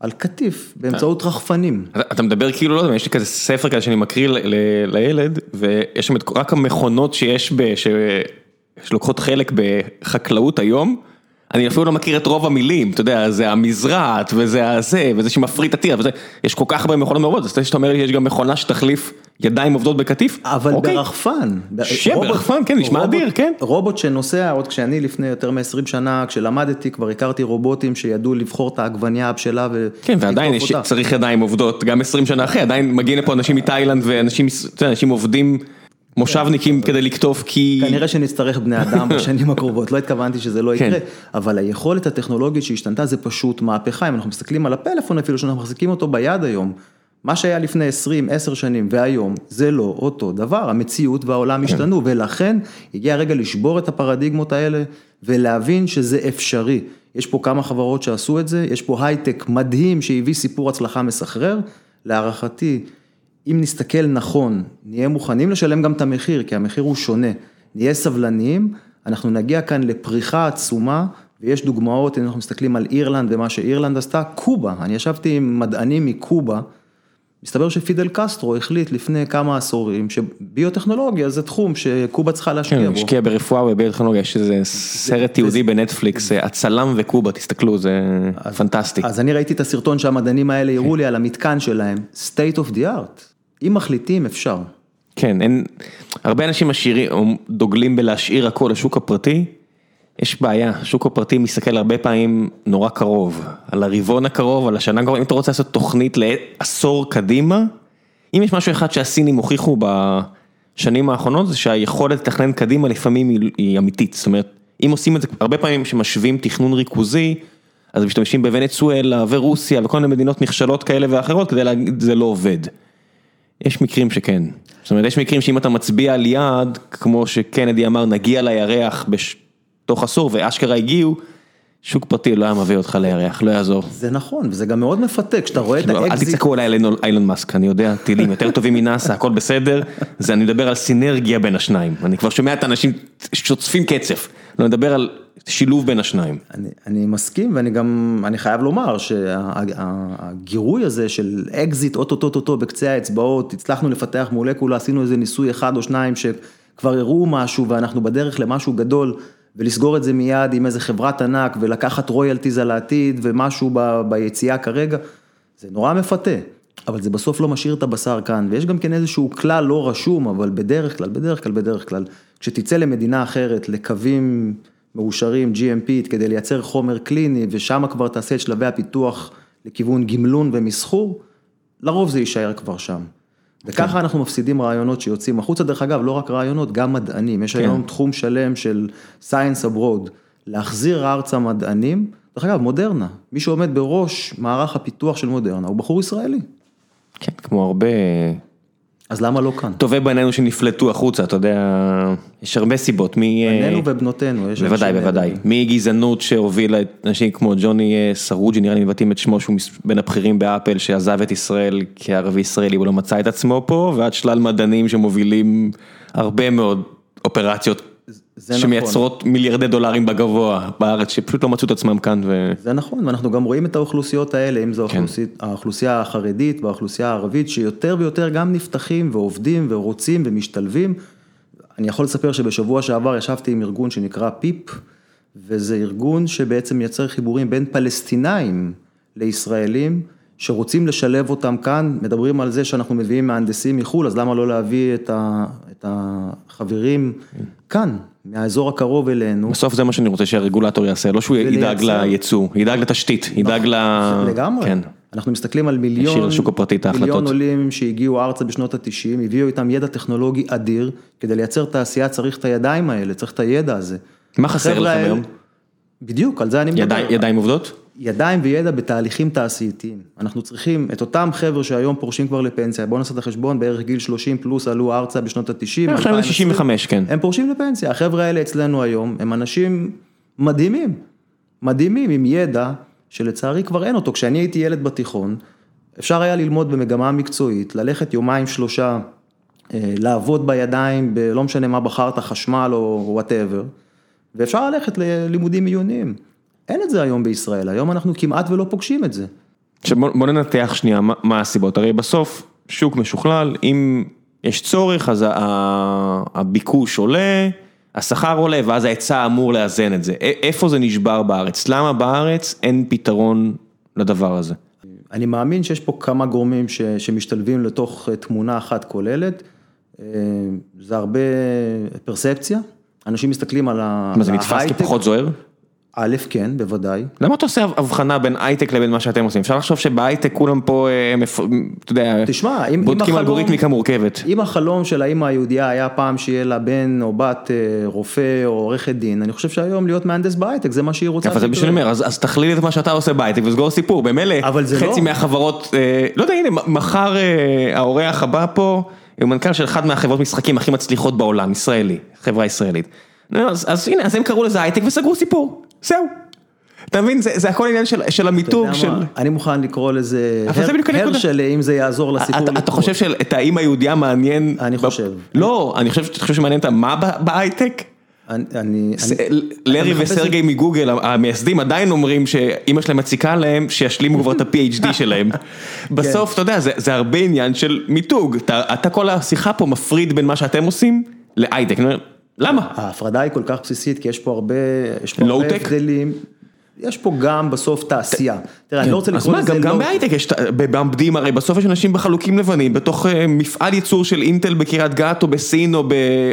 על קטיף, באמצעות רחפנים. אתה מדבר כאילו לא, יש לי כזה ספר כזה שאני מקריא לילד, ויש שם רק המכונות שלוקחות חלק בחקלאות היום, אני אפילו לא מכיר את רוב המילים, אתה יודע, זה המזרעת, וזה הזה, וזה שמפריט עתיר, וזה, יש כל כך הרבה מכונות מעובדות, אז אתה אומר, יש גם מכונה שתחליף ידיים עובדות בקטיף? אבל אוקיי. ברחפן. ברחפן, כן, נשמע אדיר, כן. רובוט שנוסע, עוד כשאני לפני יותר מ-20 שנה, כשלמדתי, כבר הכרתי רובוטים שידעו לבחור את העגבניה הבשלה כן, ועדיין יש, צריך ידיים עובדות, גם 20 שנה אחרי, עדיין מגיעים לפה אנשים מתאילנד, ואנשים עובדים... מושבניקים כדי לקטוף כי... כנראה שנצטרך בני אדם בשנים הקרובות, לא התכוונתי שזה לא יקרה, אבל היכולת הטכנולוגית שהשתנתה זה פשוט מהפכה, אם אנחנו מסתכלים על הפלאפון אפילו שאנחנו מחזיקים אותו ביד היום, מה שהיה לפני 10 שנים והיום, זה לא אותו דבר, המציאות והעולם השתנו, ולכן הגיע הרגע לשבור את הפרדיגמות האלה, ולהבין שזה אפשרי, יש פה כמה חברות שעשו את זה, יש פה הייטק מדהים שהביא סיפור הצלחה מסחרר, להערכתי, אם נסתכל נכון, נהיה מוכנים לשלם גם את המחיר, כי המחיר הוא שונה, נהיה סבלניים, אנחנו נגיע כאן לפריחה עצומה, ויש דוגמאות, אם אנחנו מסתכלים על אירלנד ומה שאירלנד עשתה, קובה, אני ישבתי עם מדענים מקובה, מסתבר שפידל קסטרו החליט לפני כמה עשורים, שביוטכנולוגיה זה תחום שקובה צריכה להשקיע בו. השקיע ברפואה וביוטכנולוגיה, יש איזה סרט יהודי בנטפליקס, הצלם וקובה, תסתכלו, זה פנטסטי. אז אני ראיתי את הסרטון שהמדענים האלה הראו לי על המתקן שלהם, state of the art. אם מחליטים, אפשר. כן, אין, הרבה אנשים דוגלים בלהשאיר הכל לשוק הפרטי, יש בעיה, השוק הפרטי מסתכל הרבה פעמים נורא קרוב, על הרבעון הקרוב, על השנה הקרוב, אם אתה רוצה לעשות תוכנית לעשור קדימה, אם יש משהו אחד שהסינים הוכיחו בשנים האחרונות, זה שהיכולת לתכנן קדימה לפעמים היא אמיתית, זאת אומרת, אם עושים את זה, הרבה פעמים שמשווים תכנון ריכוזי, אז משתמשים בוונצואלה ורוסיה וכל מיני מדינות נכשלות כאלה ואחרות, כדי להגיד, זה לא עובד. יש מקרים שכן. זאת אומרת, יש מקרים שאם אתה מצביע על יעד, כמו שקנדי אמר, נגיע לירח בתוך עשור, ואשכרה הגיעו, שוק פרטי לא היה מביא אותך לירח, לא יעזור. זה נכון, וזה גם מאוד מפתק, שאתה רואה את האקזיט. אל תצעקו עליי אילון מאסק, אני יודע, טילים יותר טובים מנאסה, הכל בסדר, זה אני מדבר על סינרגיה בין השניים. אני כבר שומע את האנשים שוצפים קצף, לא מדבר על שילוב בין השניים. אני מסכים, ואני גם, אני חייב לומר שהגירוי הזה של אקזיט, אוטוטוטוטו, בקצה האצבעות, הצלחנו לפתח מולקולה, עשינו איזה ניסוי אחד או שניים שכבר הראו משהו, ואנחנו בדרך למשהו גדול, ולסגור את זה מיד עם איזה חברת ענק, ולקחת רויאלטיז על העתיד, ומשהו ביציאה כרגע, זה נורא מפתה, אבל זה בסוף לא משאיר את הבשר כאן, ויש גם כן איזשהו כלל לא רשום, אבל בדרך כלל, כשתצא למדינה אחרת, לקווים מאושרים, GMP, כדי לייצר חומר קליני, ושם כבר תעשה את שלבי הפיתוח, לכיוון גמלון ומסחור, לרוב זה יישאר כבר שם. וככה אנחנו מפסידים רעיונות שיוצאים החוצה, דרך אגב, לא רק רעיונות, גם מדענים. יש היום תחום שלם של Science Abroad, להחזיר ארצה מדענים, דרך אגב, מודרנה. מי שעומד בראש מערך הפיתוח של מודרנה, הוא בחור ישראלי. כן, כמו הרבה... אז למה לא כאן? טובה בעינינו שנפלטו החוצה, אתה יודע, יש הרבה סיבות. בעינינו ובנותינו. בוודאי, בוודאי. מגזענות שהובילה את אנשים כמו ג'וני סרוג'י, נראה לי מבטאים את שמו שהוא בין הבכירים באפל, שעזב את ישראל כערבי ישראלי, הוא לא מצא את עצמו פה, ועד שלל מדענים שמובילים הרבה מאוד אופרציות שמייצרות מיליארדי דולרים בגבוה בארץ, שפשוט לא מצאו את עצמם כאן. זה נכון, ואנחנו גם רואים את האוכלוסיות האלה, אם זו האוכלוסייה החרדית והאוכלוסייה הערבית, שיותר ויותר גם נפתחים ועובדים ורוצים ומשתלבים. אני יכול לספר שבשבוע שעבר ישבתי עם ארגון שנקרא פיפ, וזה ארגון שבעצם מייצר חיבורים בין פלסטינאים לישראלים, שרוצים לשלב אותם כאן, מדברים על זה שאנחנו מביאים מהנדסים מחול, אז למה לא להביא את החברים כאן, מהאזור הקרוב אלינו. בסוף זה מה שאני רוצה שהרגולטור יעשה, לא שהוא ידאג לייצוא, ידאג לתשתית, ידאג לגמרי. אנחנו מסתכלים על מיליון עולים שהגיעו ארצה בשנות ה-90, הביאו איתם ידע טכנולוגי אדיר, כדי לייצר תעשייה צריך את הידיים האלה, צריך את הידע הזה. מה חסר לכם היום? בדיוק, על זה אני מדבר. ידיים עובדות? ידיים וידע בתהליכים תעשייתיים. אנחנו צריכים את אותם חבר'ה שהיום פורשים כבר לפנסיה, בואו נעשה את החשבון, בערך גיל 30 פלוס עלו ארצה בשנות ה-90. עכשיו הם 65, כן. הם פורשים לפנסיה. החבר'ה האלה אצלנו היום, הם אנשים מדהימים. מדהימים עם ידע שלצערי כבר אין אותו. כשאני הייתי ילד בתיכון, אפשר היה ללמוד במגמה מקצועית, ללכת יומיים שלושה, לעבוד בידיים, לא משנה מה בחרת, חשמל או whatever, ואפשר ללכת ללימודים עיוניים. אין את זה היום בישראל, היום אנחנו כמעט ולא פוגשים את זה. בוא ננתח שנייה מה הסיבות, הרי בסוף שוק משוכלל, אם יש צורך אז הביקוש עולה, השכר עולה ואז ההיצע אמור לאזן את זה, איפה זה נשבר בארץ, למה בארץ אין פתרון לדבר הזה? אני מאמין שיש פה כמה גורמים שמשתלבים לתוך תמונה אחת כוללת, זה הרבה פרספציה, אנשים מסתכלים על ההייטק. מה זה נתפס כפחות זוהר? א', כן, בוודאי. למה אתה עושה הבחנה בין הייטק לבין מה שאתם עושים? אפשר לחשוב שבהייטק כולם פה, אתה יודע, בודקים אלגוריתמיקה מורכבת. אם החלום של האמא היהודיה היה פעם שיהיה לה בן או בת רופא או עורכת דין, אני חושב שהיום להיות מהנדס בהייטק, זה מה שהיא רוצה. אבל זה בשביל אומר, אז תכליל את מה שאתה עושה בהייטק וסגור סיפור, במילא חצי מהחברות, לא יודע, הנה, מחר האורח הבא פה, הוא מנכ"ל של אחד מהחברות משחקים הכי מצליחות בעולם, ישראלי, חברה ישראלית. אז הנה, אז הם קראו לזה הייטק וסגרו סיפור. זהו. אתה מבין, זה הכל עניין של המיתוג של... אני מוכן לקרוא לזה הרשל, אם זה יעזור לסיפור. אתה חושב שאת האמא היהודיה מעניין... אני חושב. לא, אני חושב שמעניין את מה בהייטק? לרי וסרגי מגוגל, המייסדים עדיין אומרים שאמא שלהם מציקה להם, שישלימו כבר את ה-PhD שלהם. בסוף, אתה יודע, זה הרבה עניין של מיתוג. אתה כל השיחה פה מפריד בין מה שאתם עושים להייטק. למה? ההפרדה היא כל כך בסיסית, כי יש פה הרבה הבדלים. יש פה גם בסוף תעשייה. תראה, אני לא רוצה לקרוא לזה... גם בהייטק יש, בעמדים, הרי בסוף יש אנשים בחלוקים לבנים, בתוך מפעל ייצור של אינטל בקריית גת, או בסין,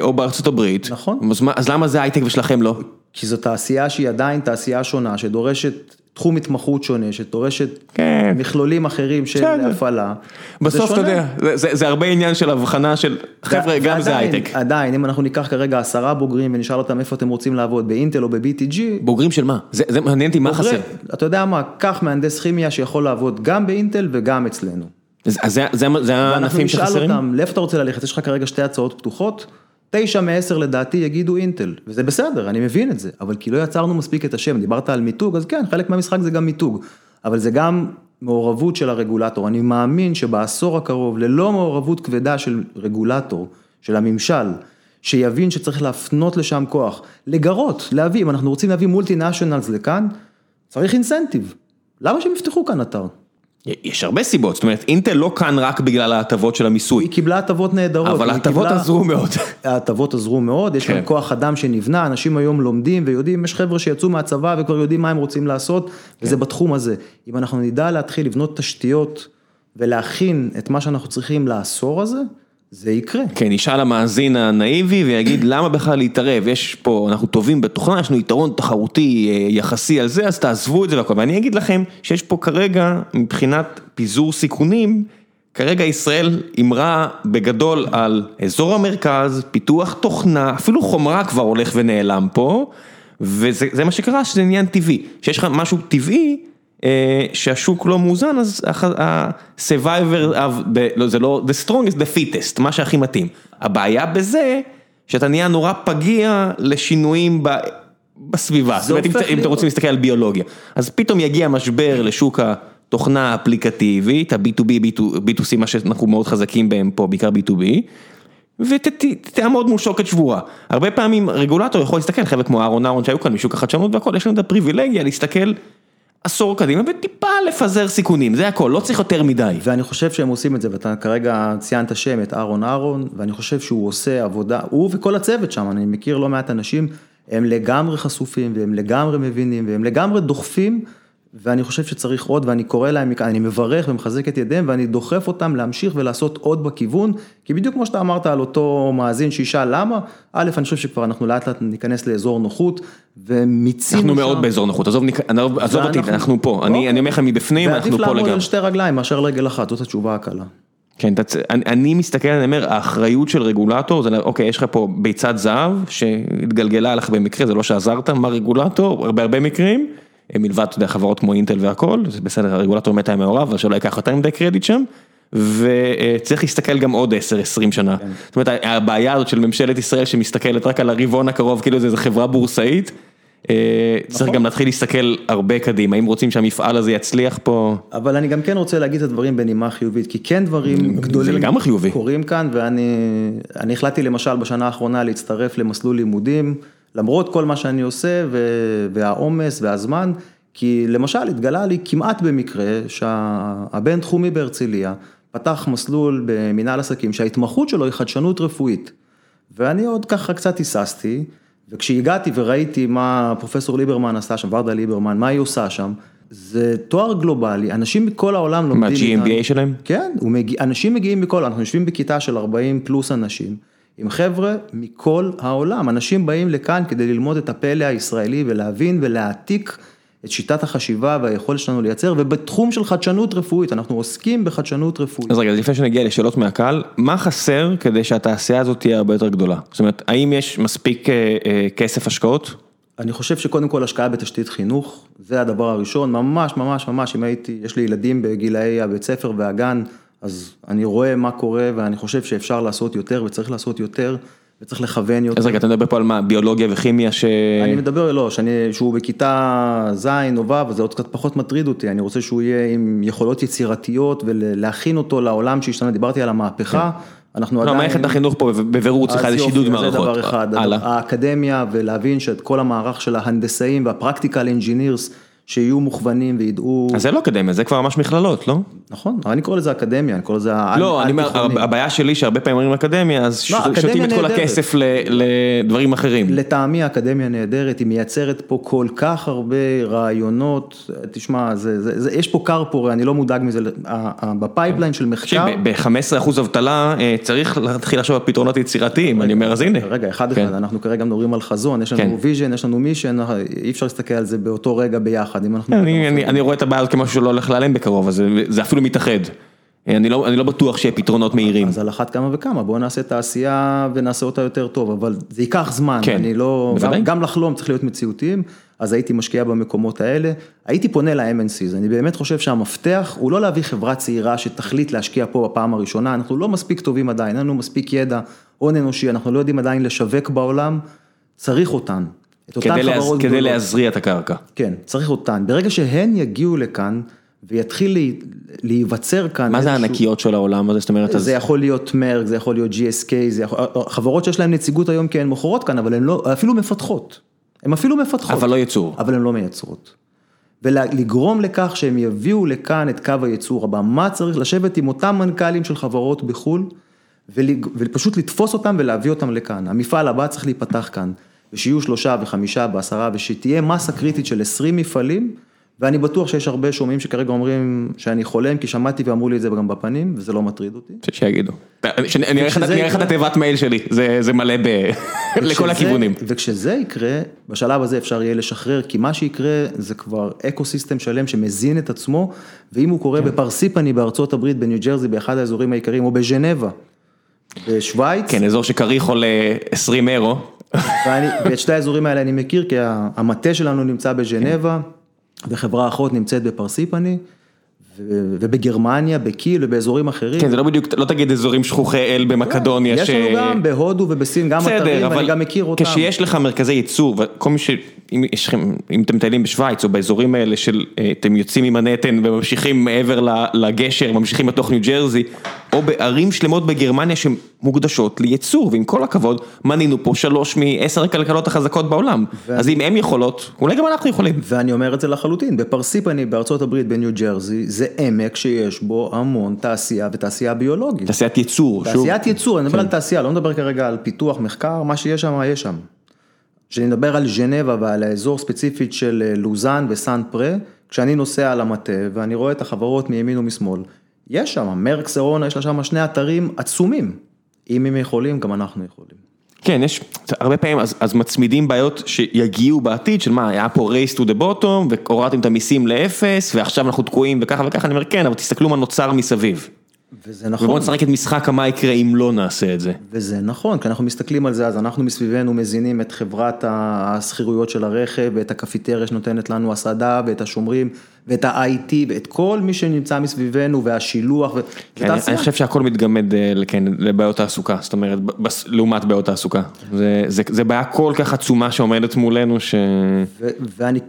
או בארצות הברית. נכון. אז למה זה הייטק ושלכם לא? כי זו תעשייה שהיא עדיין תעשייה שונה, שדורשת תחום התמחות שונה, שדורשת מכלולים אחרים של הפעלה. בסוף, אתה יודע, זה הרבה עניין של הבחנה של חבר'ה, גם זה הייטק. עדיין, אם אנחנו ניקח כרגע 10 בוגרים ונשאל אותם איפה אתם רוצים לעבוד, באינטל או ב-BTG. בוגרים של מה? זה מעניין אותי מה חסר. אתה יודע מה, כך מהנדס כימיה שיכול לעבוד גם באינטל וגם אצלנו. אז זה הענפים שחסרים? ואנחנו נשאל אותם, לאיפה אתה רוצה ללכת? יש לך כרגע שתי הצעות פתוחות, 9 מ-10 לדעתי יגידו אינטל, וזה בסדר, אני מבין את זה, אבל כי לא יצרנו מספיק את השם, דיברת על מיתוג, אז כן, חלק מהמשחק זה גם מיתוג, אבל זה גם מעורבות של הרגולטור, אני מאמין שבעשור הקרוב, ללא מעורבות כבדה של רגולטור, של הממשל, שיבין שצריך להפנות לשם כוח, לגרות, להביא, אם אנחנו רוצים להביא מולטינשיונלס לכאן, צריך אינסנטיב, למה שהם יפתחו כאן אתר? יש הרבה סיבות, זאת אומרת, אינטל לא כאן רק בגלל ההטבות של המיסוי. היא קיבלה הטבות נהדרות. אבל ההטבות עזרו מאוד. ההטבות עזרו מאוד, יש כאן כוח אדם שנבנה, אנשים היום לומדים ויודעים, יש חבר'ה שיצאו מהצבא וכבר יודעים מה הם רוצים לעשות, וזה בתחום הזה. אם אנחנו נדע להתחיל לבנות תשתיות ולהכין את מה שאנחנו צריכים לעשור הזה, זה יקרה. כן, ישאל המאזין הנאיבי ויגיד למה בכלל להתערב, יש פה, אנחנו טובים בתוכנה, יש לנו יתרון תחרותי יחסי על זה, אז תעזבו את זה והכל. ואני אגיד לכם שיש פה כרגע, מבחינת פיזור סיכונים, כרגע ישראל אמרה בגדול על אזור המרכז, פיתוח תוכנה, אפילו חומרה כבר הולך ונעלם פה, וזה מה שקרה, שזה עניין טבעי. שיש לך משהו טבעי, שהשוק לא מאוזן, אז ה-survivor, זה לא, the strongest, the fittest, מה שהכי מתאים. הבעיה בזה, שאתה נהיה נורא פגיע לשינויים בסביבה, זאת אומרת, אם אתם רוצים להסתכל על ביולוגיה, אז פתאום יגיע משבר לשוק התוכנה האפליקטיבית, ה-B2B, B2C, מה שאנחנו מאוד חזקים בהם פה, בעיקר B2B, ותעמוד מול שוקת שבורה. הרבה פעמים רגולטור יכול להסתכל, חבר'ה כמו אהרון שהיו כאן משוק החדשנות והכל, יש לנו את הפריבילגיה להסתכל עשור קדימה, וטיפה לפזר סיכונים, זה הכל, לא צריך יותר מדי. ואני חושב שהם עושים את זה, ואתה כרגע ציינת שם, את אהרון, ואני חושב שהוא עושה עבודה, הוא וכל הצוות שם, אני מכיר לא מעט אנשים, הם לגמרי חשופים, והם לגמרי מבינים, והם לגמרי דוחפים, ואני חושב שצריך עוד, ואני קורא להם, אני מברך ומחזק את ידיהם, ואני דוחף אותם להמשיך ולעשות עוד בכיוון, כי בדיוק כמו שאתה אמרת על אותו מאזין שישה, למה? א', אני חושב שכבר אנחנו לאט לאט ניכנס לאזור נוחות, ומיצינו אנחנו שם. מאוד באזור נוחות, עזוב אותי, אנחנו פה, אני אומר לכם מבפנים, אנחנו פה לגמרי. ועדיף לעמוד על שתי רגליים, מאשר רגל אחת, זאת התשובה הקלה. כן, אני מסתכל, אני אומר, האחריות של רגולטור, זה, אוקיי, יש לך פה ביצת זהב, שהתגלגלה לך במקרה, זה לא שעזרת, מה רגולטור, הרבה מקרים, מלבד, אתה יודע, חברות כמו אינטל והכל, זה בסדר, הרגולטור מתה עם מעורב, אבל שלא יקח יותר מדי קרדיט שם, וצריך להסתכל גם עוד 10-20 שנה. זאת אומרת, הבעיה הזאת של ממשלת ישראל, שמסתכלת רק על הרבעון הקרוב, כאילו זה חברה בורסאית, צריך גם להתחיל להסתכל הרבה קדימה, אם רוצים שהמפעל הזה יצליח פה. אבל אני גם כן רוצה להגיד את הדברים בנימה חיובית, כי כן דברים גדולים קורים כאן, ואני החלטתי למשל בשנה האחרונה להצטרף למסלול לימודים, למרות כל מה שאני עושה, והעומס והזמן, כי למשל התגלה לי כמעט במקרה, שהבן תחומי בהרצליה, פתח מסלול במנהל עסקים, שההתמחות שלו היא חדשנות רפואית, ואני עוד ככה קצת היססתי, וכשהגעתי וראיתי מה פרופסור ליברמן עשה שם, ורדה ליברמן, מה היא עושה שם, זה תואר גלובלי, אנשים מכל העולם לומדים... מה, GMBA שלהם? כן, אנשים מגיעים מכל, אנחנו יושבים בכיתה של 40 פלוס אנשים, עם חבר'ה מכל העולם. אנשים באים לכאן כדי ללמוד את הפלא הישראלי ולהבין ולהעתיק את שיטת החשיבה והיכולת שלנו לייצר, ובתחום של חדשנות רפואית, אנחנו עוסקים בחדשנות רפואית. אז רגע, לפני שנגיע לשאלות מהקהל, מה חסר כדי שהתעשייה הזאת תהיה הרבה יותר גדולה? זאת אומרת, האם יש מספיק כסף השקעות? אני חושב שקודם כל השקעה בתשתית חינוך, זה הדבר הראשון, ממש ממש ממש, אם הייתי, יש לי ילדים בגילאי הבית ספר והגן, אז אני רואה מה קורה, ואני חושב שאפשר לעשות יותר, וצריך לעשות יותר, וצריך לכוון יותר. אז רגע, אתה מדבר פה על מה, ביולוגיה וכימיה ש... אני מדבר, לא, שהוא בכיתה זין או ו', זה עוד קצת פחות מטריד אותי, אני רוצה שהוא יהיה עם יכולות יצירתיות, ולהכין אותו לעולם שהשתנה, דיברתי על המהפכה, אנחנו עדיין... לא, מערכת החינוך פה בבירור צריכה איזה שידוד מערכות. זה דבר אחד, האקדמיה, ולהבין שאת כל המערך של ההנדסאים והפרקטיקל אינג'ינירס שיהיו מוכוונים וידעו... אז זה לא אקדמיה, זה כבר ממש מכללות, לא? נכון, אבל אני קורא לזה אקדמיה, אני קורא לזה... לא, אני אומר, הבעיה שלי שהרבה פעמים אומרים אקדמיה, אז שותים את כל הכסף לדברים אחרים. לטעמי, האקדמיה נהדרת, היא מייצרת פה כל כך הרבה רעיונות, תשמע, יש פה קר פורה, אני לא מודאג מזה, בפייפליין של מחקר... ב-15% אבטלה צריך להתחיל עכשיו בפתרונות יצירתיים, אני אומר, אז הנה. רגע, אחד, אנחנו כרגע מדברים על חזון, יש לנו ויז'ן, יש לנו מישן, אי אפשר להסתכל על זה באותו רגע ביחד. אני רואה את הבעל כמשהו שלא הולך להיעלם בקרוב, אז זה אפילו מתאחד. אני לא בטוח שיהיה פתרונות מהירים. אז על אחת כמה וכמה, בואו נעשה את העשייה ונעשה אותה יותר טוב, אבל זה ייקח זמן, גם לחלום צריך להיות מציאותיים, אז הייתי משקיע במקומות האלה, הייתי פונה ל-MNCs, אני באמת חושב שהמפתח הוא לא להביא חברה צעירה שתחליט להשקיע פה בפעם הראשונה, אנחנו לא מספיק טובים עדיין, אין לנו מספיק ידע, הון אנושי, אנחנו לא יודעים עדיין לשווק בעולם, צריך אותן. כדי להזריע את הקרקע. כן, צריך אותן. ברגע שהן יגיעו לכאן, ויתחיל להיווצר כאן... מה זה הענקיות של העולם הזה? זה יכול להיות מרק, זה יכול להיות GSK, חברות שיש להן נציגות היום כי הן מוכרות כאן, אבל הן אפילו מפתחות. הן אפילו מפתחות. אבל לא ייצור. אבל הן לא מייצרות. ולגרום לכך שהם יביאו לכאן את קו הייצור הבא. מה צריך לשבת עם אותם מנכ"לים של חברות בחול, ופשוט לתפוס אותם ולהביא אותם לכאן. המפעל הבא צריך להיפתח כאן. ושיהיו 3 ו5 ו10, ושתהיה מסה קריטית של 20 מפעלים, ואני בטוח שיש הרבה שומעים שכרגע אומרים שאני חולם, כי שמעתי ואמרו לי את זה גם בפנים, וזה לא מטריד אותי. שיגידו. אני אראה את התיבת מייל שלי, זה מלא לכל הכיוונים. וכשזה יקרה, בשלב הזה אפשר יהיה לשחרר, כי מה שיקרה זה כבר אקוסיסטם שלם שמזין את עצמו, ואם הוא קורה בפרסיפני בארצות הברית, בניו ג'רזי, באחד האזורים העיקריים, או בז'נבה, בשוויץ. כן, אזור שקריך עולה 20 אירו. ואת שתי האזורים האלה אני מכיר, כי המטה שלנו נמצא בז'נבה, וחברה אחות נמצאת בפרסיפני, ובגרמניה, בקיל ובאזורים אחרים. כן, זה לא בדיוק, לא תגיד אזורים שכוחי אל במקדוניה. יש לנו גם בהודו ובסין, גם אתרים, אני גם מכיר אותם. כשיש לך מרכזי ייצור, וכל מי ש... אם אתם מטיילים בשוויץ, או באזורים האלה של, אתם יוצאים ממנהטן וממשיכים מעבר לגשר, ממשיכים בתוך ניו ג'רזי, או בערים שלמות בגרמניה שמוקדשות לייצור, ועם כל הכבוד, מנינו פה 3 מ-10 הכלכלות החזקות בעולם. אז אם הם יכולות, אולי גם אנחנו יכולים. ואני אומר את זה לחלוטין, בפרסיפני, בארצות הברית, בניו ג'רזי, זה עמק שיש בו המון תעשייה ותעשייה ביולוגית. תעשיית ייצור. תעשיית ייצור, אני מדבר על תעשייה, לא מדבר כרגע על פיתוח, מחקר, מה שיש שם, יש שם. כשאני מדבר על ז'נבה ועל האזור ספציפית של לוזאן וסן פרה, כשאני נוסע על המטה ואני רואה את החברות מימין ומשמאל, יש שם, מרק סרונה, יש לה שם 2 אתרים עצומים. אם הם יכולים, גם אנחנו יכולים. כן, יש הרבה פעמים, אז מצמידים בעיות שיגיעו בעתיד, של מה, היה פה race to the bottom, והורדתם את המיסים לאפס, ועכשיו אנחנו תקועים וככה וככה, אני אומר כן, אבל תסתכלו מה נוצר מסביב. וזה נכון. ובואו נצטרך את משחק מה יקרה אם לא נעשה את זה. וזה נכון, כי אנחנו מסתכלים על זה, אז אנחנו מסביבנו מזינים את חברת הסחירויות של הרכב, ואת הקפיטריה שנותנת לנו הסעדה, ואת השומרים, ואת ה-IT, ואת כל מי שנמצא מסביבנו, והשילוח, אני חושב שהכל מתגמד לבעיות תעסוקה, זאת אומרת, לעומת בעיות תעסוקה. זה בעיה כל כך עצומה שעומדת מולנו ש... ואני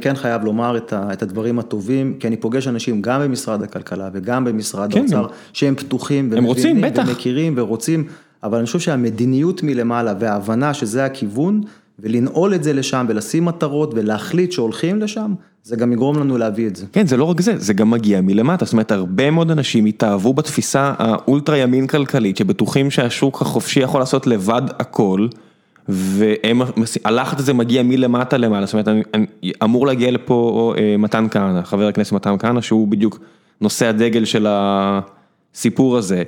כן חייב לומר את הדברים הטובים, כי אני פוגש אנשים גם במשרד הכלכלה וגם במשרד האוצר, שהם פתוחים ומבינים ומכירים ורוצים, אבל אני חושב שהמדיניות מלמעלה וההבנה שזה הכיוון, ולנעול את זה לשם ולשים מטרות ולהחליט שהולכים לשם, זה גם יגרום לנו להביא את זה. כן, זה לא רק זה, זה גם מגיע מלמטה, זאת אומרת, הרבה מאוד אנשים התאהבו בתפיסה האולטרה ימין כלכלית, שבטוחים שהשוק החופשי יכול לעשות לבד הכל, והלחץ הזה מגיע מלמטה למעלה, זאת אומרת, אני אמור להגיע לפה מתן כהנא, חבר הכנסת מתן כהנא, שהוא בדיוק נושא הדגל של הסיפור הזה,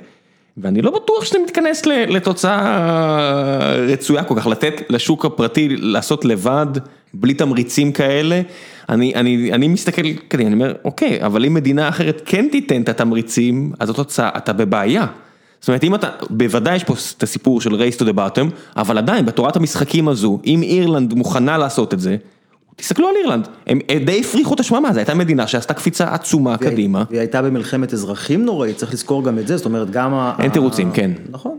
ואני לא בטוח שזה מתכנס לתוצאה רצויה כל כך, לתת לשוק הפרטי לעשות לבד, בלי תמריצים כאלה, אני מסתכל כדי, אני אומר, אוקיי, אבל אם מדינה אחרת כן תיתן את התמריצים, אז התוצאה, אתה בבעיה. זאת אומרת, אם אתה, בוודאי יש פה את הסיפור של race to the bottom, אבל עדיין, בתורת המשחקים הזו, אם אירלנד מוכנה לעשות את זה, תסתכלו על אירלנד, הם די הפריחו את השממה, זו הייתה מדינה שעשתה קפיצה עצומה קדימה. והיא הייתה במלחמת אזרחים נוראית, צריך לזכור גם את זה, זאת אומרת גם... אין תירוצים, כן. נכון.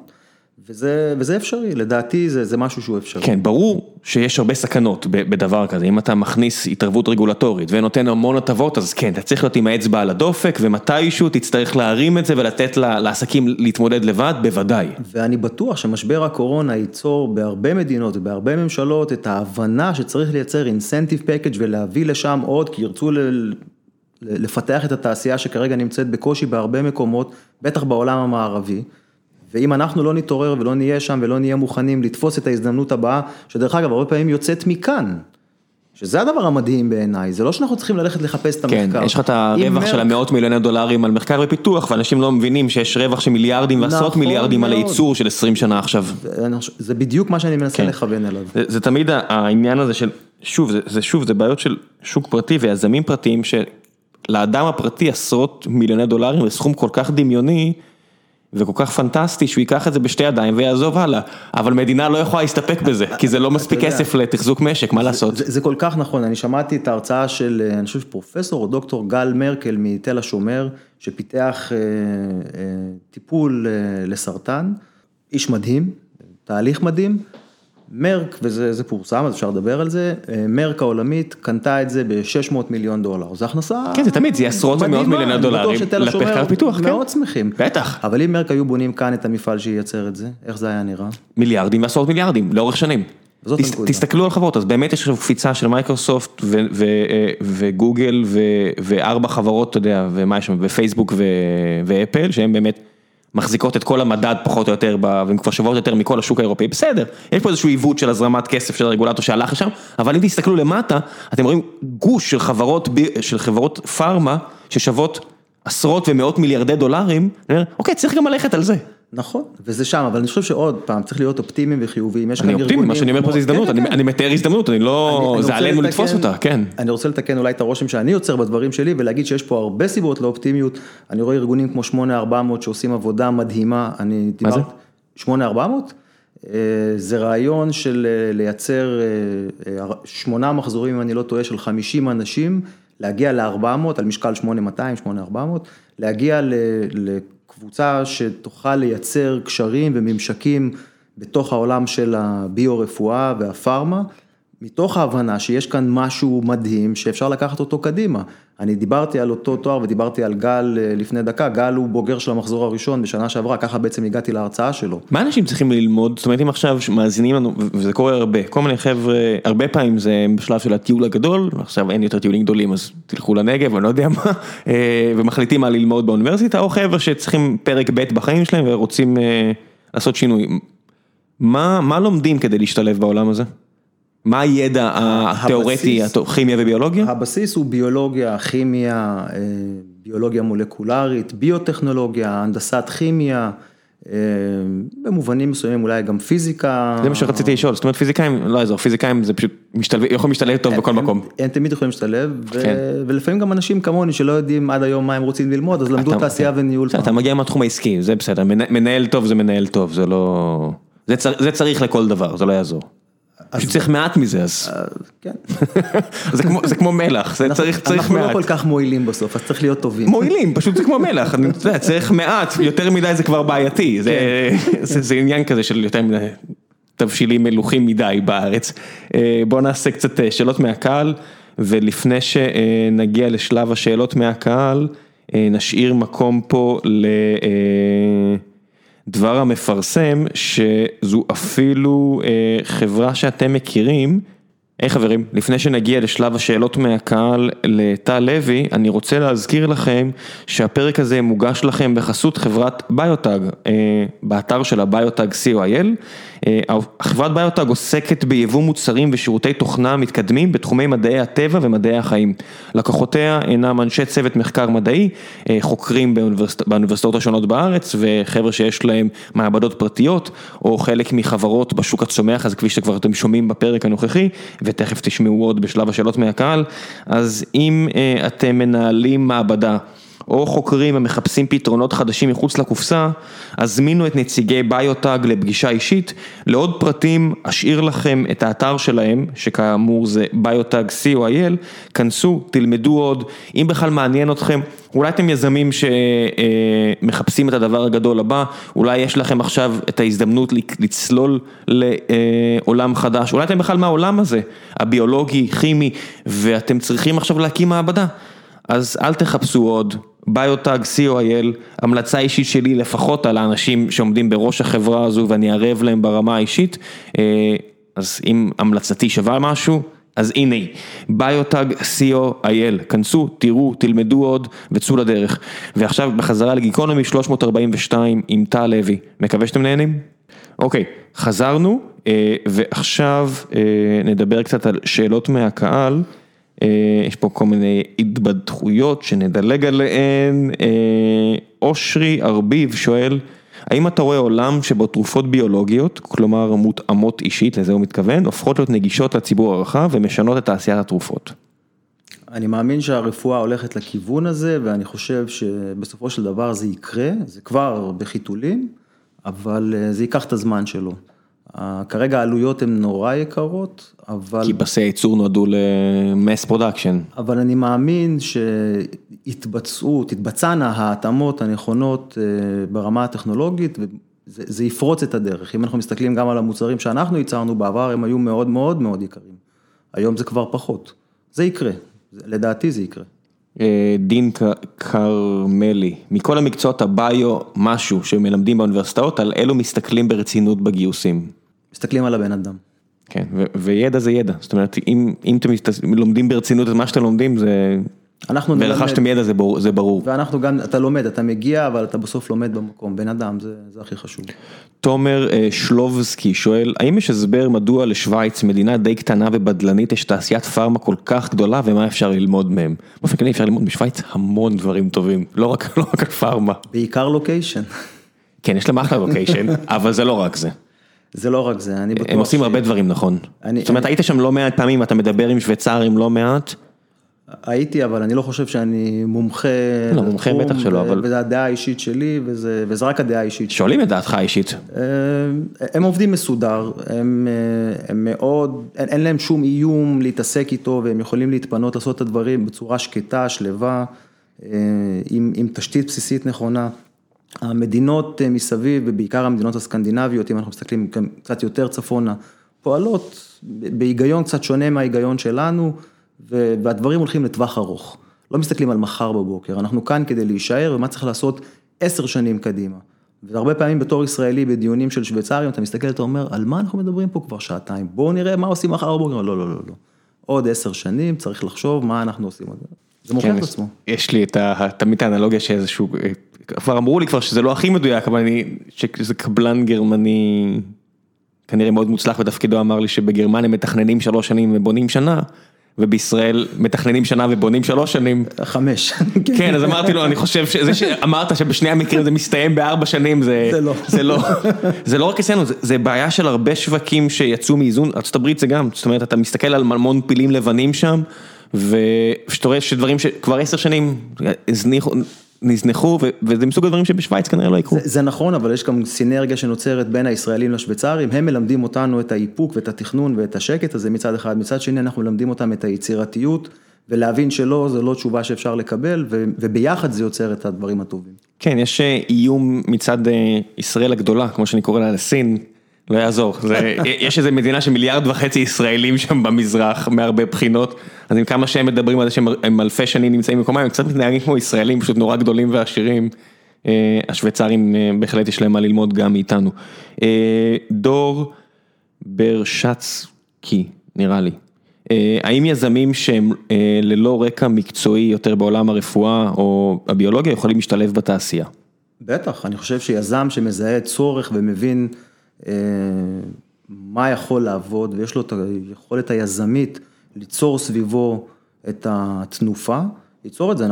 וזה אפשרי, לדעתי זה משהו שהוא אפשרי. כן, ברור שיש הרבה סכנות בדבר כזה, אם אתה מכניס התערבות רגולטורית ונותן המון הטבות, אז כן, אתה צריך להיות עם האצבע על הדופק, ומתישהו תצטרך להרים את זה ולתת לעסקים להתמודד לבד, בוודאי. ואני בטוח שמשבר הקורונה ייצור בהרבה מדינות ובהרבה ממשלות את ההבנה שצריך לייצר אינסנטיב פקאג' ולהביא לשם עוד, כי ירצו לפתח את התעשייה שכרגע נמצאת בקושי בהרבה מקומות, בטח בעולם המערבי. ואם אנחנו לא נתעורר ולא נהיה שם ולא נהיה מוכנים לתפוס את ההזדמנות הבאה, שדרך אגב הרבה פעמים יוצאת מכאן, שזה הדבר המדהים בעיניי, זה לא שאנחנו צריכים ללכת לחפש את המחקר. כן, יש לך את הרווח של $100 מיליון על מחקר ופיתוח, ואנשים לא מבינים שיש רווח של מיליארדים ועשרות מיליארדים על הייצור של 20 שנה עכשיו. זה בדיוק מה שאני מנסה לכוון אליו. זה תמיד העניין הזה של, שוב, זה בעיות של שוק פרטי ויזמים פרטיים, שלאדם הפרטי $100 מיליוני וסכום כל כך דמיוני, וכל כך פנטסטי שהוא ייקח את זה בשתי ידיים ויעזוב הלאה, אבל מדינה לא יכולה להסתפק בזה, כי זה לא מספיק כסף לתחזוק משק, מה לעשות? זה כל כך נכון, אני שמעתי את ההרצאה של, אני חושב פרופסור או דוקטור גל מרקל מתל השומר, שפיתח טיפול לסרטן, איש מדהים, תהליך מדהים, מרק, וזה פורסם, אז אפשר לדבר על זה, מרק העולמית קנתה את זה $600 מיליון. זה הכנסה... כן, זה תמיד, זה עשרות ומאות מיליוני דולרים לפחקר פיתוח, כן? מאוד שמחים. בטח. אבל אם מרק היו בונים כאן את המפעל שייצר את זה, איך זה היה נראה? מיליארדים ועשרות מיליארדים, לאורך שנים. תסתכלו על חברות, אז באמת יש קפיצה של מייקרוסופט וגוגל וארבע חברות, אתה יודע, ומה יש שם, ופייסבוק ואפל, שהם באמת... מחזיקות את כל המדד פחות או יותר, והן כבר שוות יותר מכל השוק האירופאי, בסדר, יש פה איזשהו עיוות של הזרמת כסף של הרגולטור שהלך לשם, אבל אם תסתכלו למטה, אתם רואים גוש של חברות פארמה, ששוות עשרות ומאות מיליארדי דולרים, אוקיי, צריך גם ללכת על זה. נכון, וזה שם, אבל אני חושב שעוד פעם, צריך להיות אופטימיים וחיוביים. אני אופטימי, מה שאני אומר פה זה הזדמנות, אני מתאר הזדמנות, אני לא, זה עלינו לתפוס אותה, כן. אני רוצה לתקן אולי את הרושם שאני יוצר בדברים שלי, ולהגיד שיש פה הרבה סיבות לאופטימיות, אני רואה ארגונים כמו 8400 שעושים עבודה מדהימה, אני דיברתי, 8400? זה רעיון של לייצר 8 מחזורים, אם אני לא טועה, של 50 אנשים, להגיע ל-400, על משקל 8200, 8400, להגיע ל קבוצה שתוכל לייצר קשרים וממשקים בתוך העולם של הביו-רפואה והפארמה, מתוך ההבנה שיש כאן משהו מדהים שאפשר לקחת אותו קדימה. אני דיברתי על אותו תואר ודיברתי על גל לפני דקה, גל הוא בוגר של המחזור הראשון בשנה שעברה, ככה בעצם הגעתי להרצאה שלו. מה אנשים צריכים ללמוד? זאת אומרת אם עכשיו מאזינים לנו, וזה קורה הרבה, כל מיני חבר'ה, הרבה פעמים זה בשלב של הטיול הגדול, עכשיו אין יותר טיולים גדולים אז תלכו לנגב, אני לא יודע מה, ומחליטים מה ללמוד באוניברסיטה, או חבר'ה שצריכים פרק ב' בחיים שלהם ורוצים לעשות שינוי. מה לומדים כדי להשתלב בעולם הזה? מה הידע התיאורטי, כימיה וביולוגיה? הבסיס הוא ביולוגיה, כימיה, ביולוגיה מולקולרית, ביוטכנולוגיה, הנדסת כימיה, במובנים מסוימים אולי גם פיזיקה. זה מה שרציתי לשאול, זאת אומרת פיזיקאים, לא עזור, פיזיקאים זה פשוט יכולים להשתלב טוב בכל מקום. הם תמיד יכולים להשתלב, ולפעמים גם אנשים כמוני שלא יודעים עד היום מה הם רוצים ללמוד, אז למדו תעשייה וניהול. אתה מגיע מהתחום העסקי, זה בסדר, מנהל טוב זה מנהל טוב, זה לא... זה צריך לכל דבר, זה לא יעזור. שצריך מעט מזה, אז... כן. זה כמו מלח, זה צריך מעט. אנחנו לא כל כך מועילים בסוף, אז צריך להיות טובים. מועילים, פשוט זה כמו מלח, צריך מעט, יותר מדי זה כבר בעייתי, זה עניין כזה של יותר מדי תבשילים מלוכים מדי בארץ. בואו נעשה קצת שאלות מהקהל, ולפני שנגיע לשלב השאלות מהקהל, נשאיר מקום פה דבר המפרסם, שזו אפילו חברה שאתם מכירים. היי חברים, לפני שנגיע לשלב השאלות מהקהל לטל לוי, אני רוצה להזכיר לכם שהפרק הזה מוגש לכם בחסות חברת ביוטאג, באתר של הביוטאג CYIL. חברת ביוטאג עוסקת ביבוא מוצרים ושירותי תוכנה מתקדמים בתחומי מדעי הטבע ומדעי החיים. לקוחותיה אינם אנשי צוות מחקר מדעי, חוקרים באוניברסיטאות השונות בארץ, וחבר'ה שיש להם מעבדות פרטיות, או חלק מחברות בשוק הצומח, אז כפי שכבר אתם שומעים בפרק הנוכחי, ותכף תשמעו עוד בשלב השאלות מהקהל. אז אם אתם מנהלים מעבדה, או חוקרים המחפשים פתרונות חדשים מחוץ לקופסה, הזמינו את נציגי ביוטאג לפגישה אישית. לעוד פרטים אשאיר לכם את האתר שלהם, שכאמור זה ביוטאג CYIL, כנסו, תלמדו עוד, אם בכלל מעניין אתכם, אולי אתם יזמים שמחפשים את הדבר הגדול הבא, אולי יש לכם עכשיו את ההזדמנות לצלול לעולם חדש, אולי אתם בכלל מהעולם הזה, הביולוגי, כימי, ואתם צריכים עכשיו להקים מעבדה, אז אל תחפשו עוד, ביוטאג CYIL, המלצה אישית שלי לפחות על האנשים שעומדים בראש החברה הזו, ואני ערב להם ברמה האישית, אז אם המלצתי שווה משהו, אז הנה, ביוטאג CYIL, כנסו, תראו, תלמדו עוד וצאו לדרך. ועכשיו בחזרה לגיקונומי 342 עם מיטל לוי, מקווה שאתם נהנים? אוקיי, חזרנו, ועכשיו נדבר קצת על שאלות מהקהל, יש פה כל מיני התבדחויות שנדלג עליהן. אושרי ארביב שואל, האם אתה רואה עולם שבו תרופות ביולוגיות, כלומר מותאמות אישית, לזה הוא מתכוון, הופכות להיות נגישות לציבור הרחב ומשנות את תעשיית התרופות? אני מאמין שהרפואה הולכת לכיוון הזה, ואני חושב שבסופו של דבר זה יקרה, זה כבר בחיתולים, אבל זה ייקח את הזמן שלו. כרגע העלויות הן נורא יקרות, אבל... כי פסי הייצור נועדו למס פרודקשן. אבל אני מאמין תתבצענה ההתאמות הנכונות ברמה הטכנולוגית, וזה יפרוץ את הדרך. אם אנחנו מסתכלים גם על המוצרים שאנחנו ייצרנו בעבר, הם היו מאוד מאוד מאוד יקרים. היום זה כבר פחות. זה יקרה. לדעתי זה יקרה. דין קרמלי, מכל המקצועות הביו, משהו שמלמדים באוניברסיטאות, על אלו מסתכלים ברצינות בגיוסים. מסתכלים על הבן אדם. כן, וידע זה ידע. זאת אומרת, אם אתם לומדים ברצינות את מה שאתם לומדים, זה... ורכשתם ידע, זה ברור. ואנחנו גם, אתה לומד, אתה מגיע, אבל אתה בסוף לומד במקום. בן אדם, זה הכי חשוב. תומר שלובסקי שואל, האם יש הסבר מדוע לשוויץ, מדינה די קטנה ובדלנית, יש תעשיית פארמה כל כך גדולה, ומה אפשר ללמוד מהם? באופן כללי אפשר ללמוד בשוויץ המון דברים טובים, לא רק על פארמה. בעיקר לוקיישן. כן, יש להם אחלה לוקיישן, אבל זה לא רק זה. זה לא רק זה, אני בטוח. הם עושים הרבה דברים, נכון. זאת אומרת, היית שם לא מעט פעמים, אתה מדבר עם שוויצרים לא מעט. הייתי, אבל אני לא חושב שאני מומחה. לא, מומחה בטח שלא, אבל... וזה הדעה האישית שלי, וזה רק הדעה האישית. שואלים את דעתך האישית. הם עובדים מסודר, הם מאוד, אין להם שום איום להתעסק איתו, והם יכולים להתפנות, לעשות את הדברים בצורה שקטה, שלווה, עם תשתית בסיסית נכונה. המדינות מסביב, ובעיקר המדינות הסקנדינביות, אם אנחנו מסתכלים קצת יותר צפונה, פועלות בהיגיון קצת שונה מההיגיון שלנו, והדברים הולכים לטווח ארוך. לא מסתכלים על מחר בבוקר. אנחנו כאן כדי להישאר, ומה צריך לעשות 10 שנים קדימה. והרבה פעמים בתור ישראלי, בדיונים של שוויצרים, אתה מסתכל, אתה אומר, על מה אנחנו מדברים פה כבר שעתיים? בואו נראה מה עושים מחר בבוקר. לא, לא, לא, לא. עוד 10 שנים, צריך לחשוב מה אנחנו עושים. זה מוכיח את עצמו. יש לי תמיד האנלוגיה שאיזשהו... כבר אמרו לי כבר שזה לא הכי מדויק, אבל שזה קבלן גרמני, כנראה מאוד מוצלח בתפקידו, אמר לי שבגרמניה מתכננים 3 שנים ובונים שנה. ובישראל מתכננים שנה ובונים 3 שנים. 5. כן, אז אמרתי לו, אני חושב שזה שאמרת שבשני המקרים זה מסתיים ב4 שנים, זה לא רק אצלנו, זה בעיה של הרבה שווקים שיצאו מאיזון, ארצות הברית זה גם, זאת אומרת, אתה מסתכל על מלמון פילים לבנים שם, ושאתה רואה שדברים שכבר 10 שנים נזנחו, וזה מסוג הדברים שבשוויץ כנראה לא יקרו. זה נכון, אבל יש גם סינרגיה שנוצרת בין הישראלים לשוויצרים, הם מלמדים אותנו את האיפוק ואת התכנון ואת השקט הזה מצד אחד, מצד שני אנחנו מלמדים אותם את היצירתיות, ולהבין שלא, זו לא תשובה שאפשר לקבל, וביחד זה יוצר את הדברים הטובים. כן, יש איום מצד ישראל הגדולה, כמו שאני קורא לה לסין, לא יעזור, יש איזו מדינה שמיליארד וחצי ישראלים שם במזרח, מהרבה בחינות, אז עם כמה שהם מדברים על זה שהם אלפי שנים נמצאים במקומם, הם קצת מתנהגים כמו ישראלים, פשוט נורא גדולים ועשירים, השוויצרים בהחלט יש להם מה ללמוד גם מאיתנו. דור ברשצקי, נראה לי, האם יזמים שהם ללא רקע מקצועי יותר בעולם הרפואה או הביולוגיה יכולים להשתלב בתעשייה? בטח, אני חושב שיזם שמזהה צורך ומבין מה יכול לעבוד, ויש לו את היכולת היזמית ליצור סביבו את התנופה, ליצור את זה.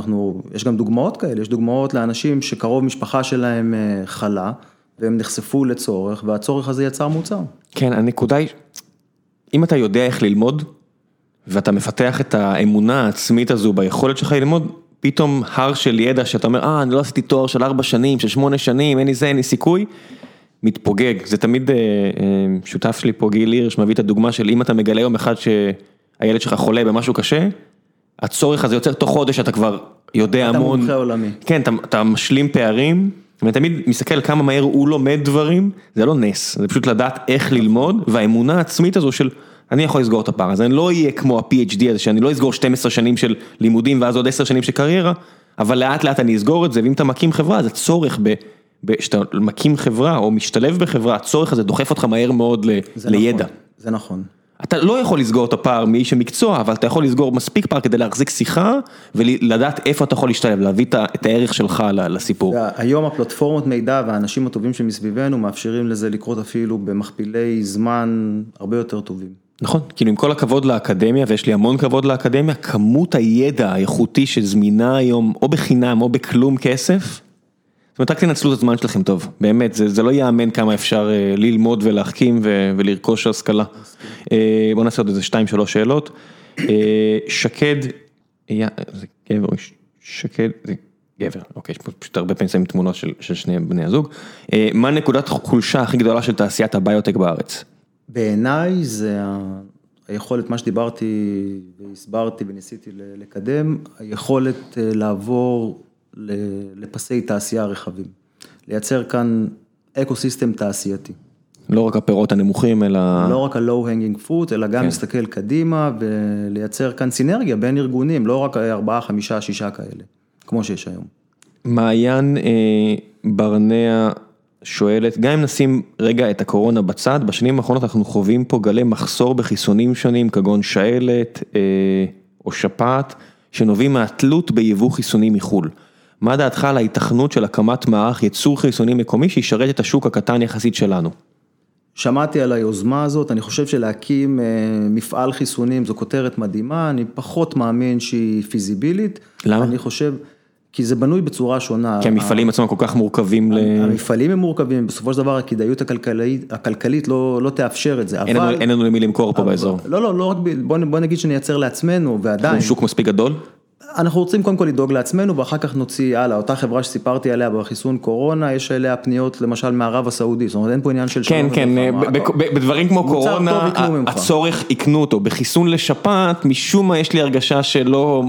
יש גם דוגמאות כאלה, יש דוגמאות לאנשים שקרוב משפחה שלהם חלה, והם נחשפו לצורך, והצורך הזה יצר מוצר. כן, הנקודה היא, אם אתה יודע איך ללמוד, ואתה מפתח את האמונה העצמית הזו ביכולת שלך ללמוד, פתאום הר של ידע שאתה אומר, אני לא עשיתי תואר של 4 שנים, של 8 שנים, אין לי זה, אין לי סיכוי, מתפוגג. זה תמיד שותף שלי פה, גיל הירש, שמביא את הדוגמה של אם אתה מגלה יום אחד שהילד שלך חולה במשהו קשה, הצורך הזה יוצר תוך חודש, אתה כבר יודע המון. אתה מומחה עולמי. כן, אתה משלים פערים, ואני תמיד מסתכל כמה מהר הוא לומד דברים, זה לא נס, זה פשוט לדעת איך ללמוד, והאמונה העצמית הזו של... אני יכול לסגור את הפער, אז אני לא אהיה כמו ה-PhD הזה, שאני לא אסגור 12 שנים של לימודים, ואז עוד 10 שנים של קריירה, אבל לאט לאט אני אסגור את זה, ואם אתה מקים חברה, אז הצורך שאתה מקים חברה, או משתלב בחברה, הצורך הזה דוחף אותך מהר מאוד לידע. זה נכון. אתה לא יכול לסגור את הפער מאיש המקצוע, אבל אתה יכול לסגור מספיק פער כדי להחזיק שיחה, ולדעת איפה אתה יכול להשתלב, להביא את הערך שלך לסיפור. היום הפלטפורמות מידע והאנשים הטובים שמסביבנו מאפשרים לזה לקרות אפילו במכפילי זמן הרבה יותר טובים. נכון, כאילו עם כל הכבוד לאקדמיה, ויש לי המון כבוד לאקדמיה, כמות הידע האיכותי שזמינה היום, או בחינם, או בכלום כסף, זאת אומרת, רק תנצלו את הזמן שלכם טוב, באמת, זה לא יאמן כמה אפשר ללמוד ולהחכים ולרכוש השכלה. בואו נעשה עוד איזה 2-3 שאלות. שקד, זה גבר, שקד, זה גבר, אוקיי, יש פה פשוט הרבה פעמים תמונות של שני בני הזוג. מה נקודת חולשה הכי גדולה של תעשיית הביוטק בארץ? בעיניי זה היכולת, מה שדיברתי והסברתי וניסיתי לקדם, היכולת לעבור לפסי תעשייה רחבים, לייצר כאן אקוסיסטם תעשייתי. לא רק הפירות הנמוכים, אלא... לא רק ה-low-hanging fruit, אלא גם להסתכל קדימה ולייצר כאן סינרגיה בין ארגונים, לא רק 4, 5, 6 כאלה, כמו שיש היום. מעיין ברניה... שואלת, גם אם נשים רגע את הקורונה בצד, בשנים האחרונות אנחנו חווים פה גלי מחסור בחיסונים שונים, כגון שאלת או שפעת, שנובעים מהתלות ביבוא חיסונים מחול. מה דעתך על ההיתכנות של הקמת מערך ייצור חיסונים מקומי, שישרת את השוק הקטן יחסית שלנו? שמעתי על היוזמה הזאת, אני חושב שלהקים מפעל חיסונים, זו כותרת מדהימה, אני פחות מאמין שהיא פיזיבילית. למה? אני חושב... כי זה בנוי בצורה שונה. כי המפעלים עצמם כל כך מורכבים. המפעלים הם מורכבים, בסופו של דבר הכדאיות הכלכלית לא תאפשר את זה. אין לנו למי למכור פה באזור. לא, בוא נגיד שנייצר לעצמנו, ועדיין. שוק מספיק גדול? אנחנו רוצים קודם כל לדאוג לעצמנו, ואחר כך נוציא הלאה. אותה חברה שסיפרתי עליה בחיסון קורונה, יש עליה פניות למשל מערב הסעודי, זאת אומרת אין פה עניין של... כן, בדברים כמו קורונה, הצורך יקנו אותו, בחיסון לשפעת, משום מה יש לי הרגשה שלא...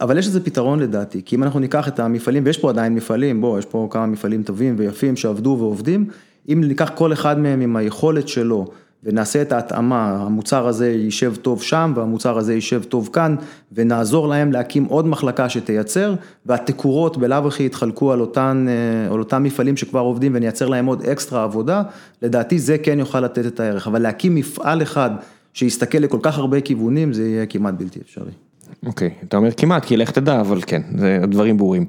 אבל יש איזה פתרון לדעתי, כי אם אנחנו ניקח את המפעלים, ויש פה עדיין מפעלים, יש פה כמה מפעלים טובים ויפים שעבדו ועובדים, אם ניקח כל אחד מהם עם היכולת שלו, ונעשה את ההתאמה, המוצר הזה יישב טוב שם, והמוצר הזה יישב טוב כאן, ונעזור להם להקים עוד מחלקה שתייצר, והתקורות בלאו הכי יתחלקו על אותם מפעלים שכבר עובדים, ונייצר להם עוד אקסטרה עבודה, לדעתי זה כן יוכל לתת את הערך, אבל להקים מפעל אחד, שיסתכל לכל כך הרבה כיוונים, זה יהיה כמעט בלתי אפשרי. אוקיי, אתה אומר כמעט, כי לך תדע, אבל כן, זה הדברים ברורים.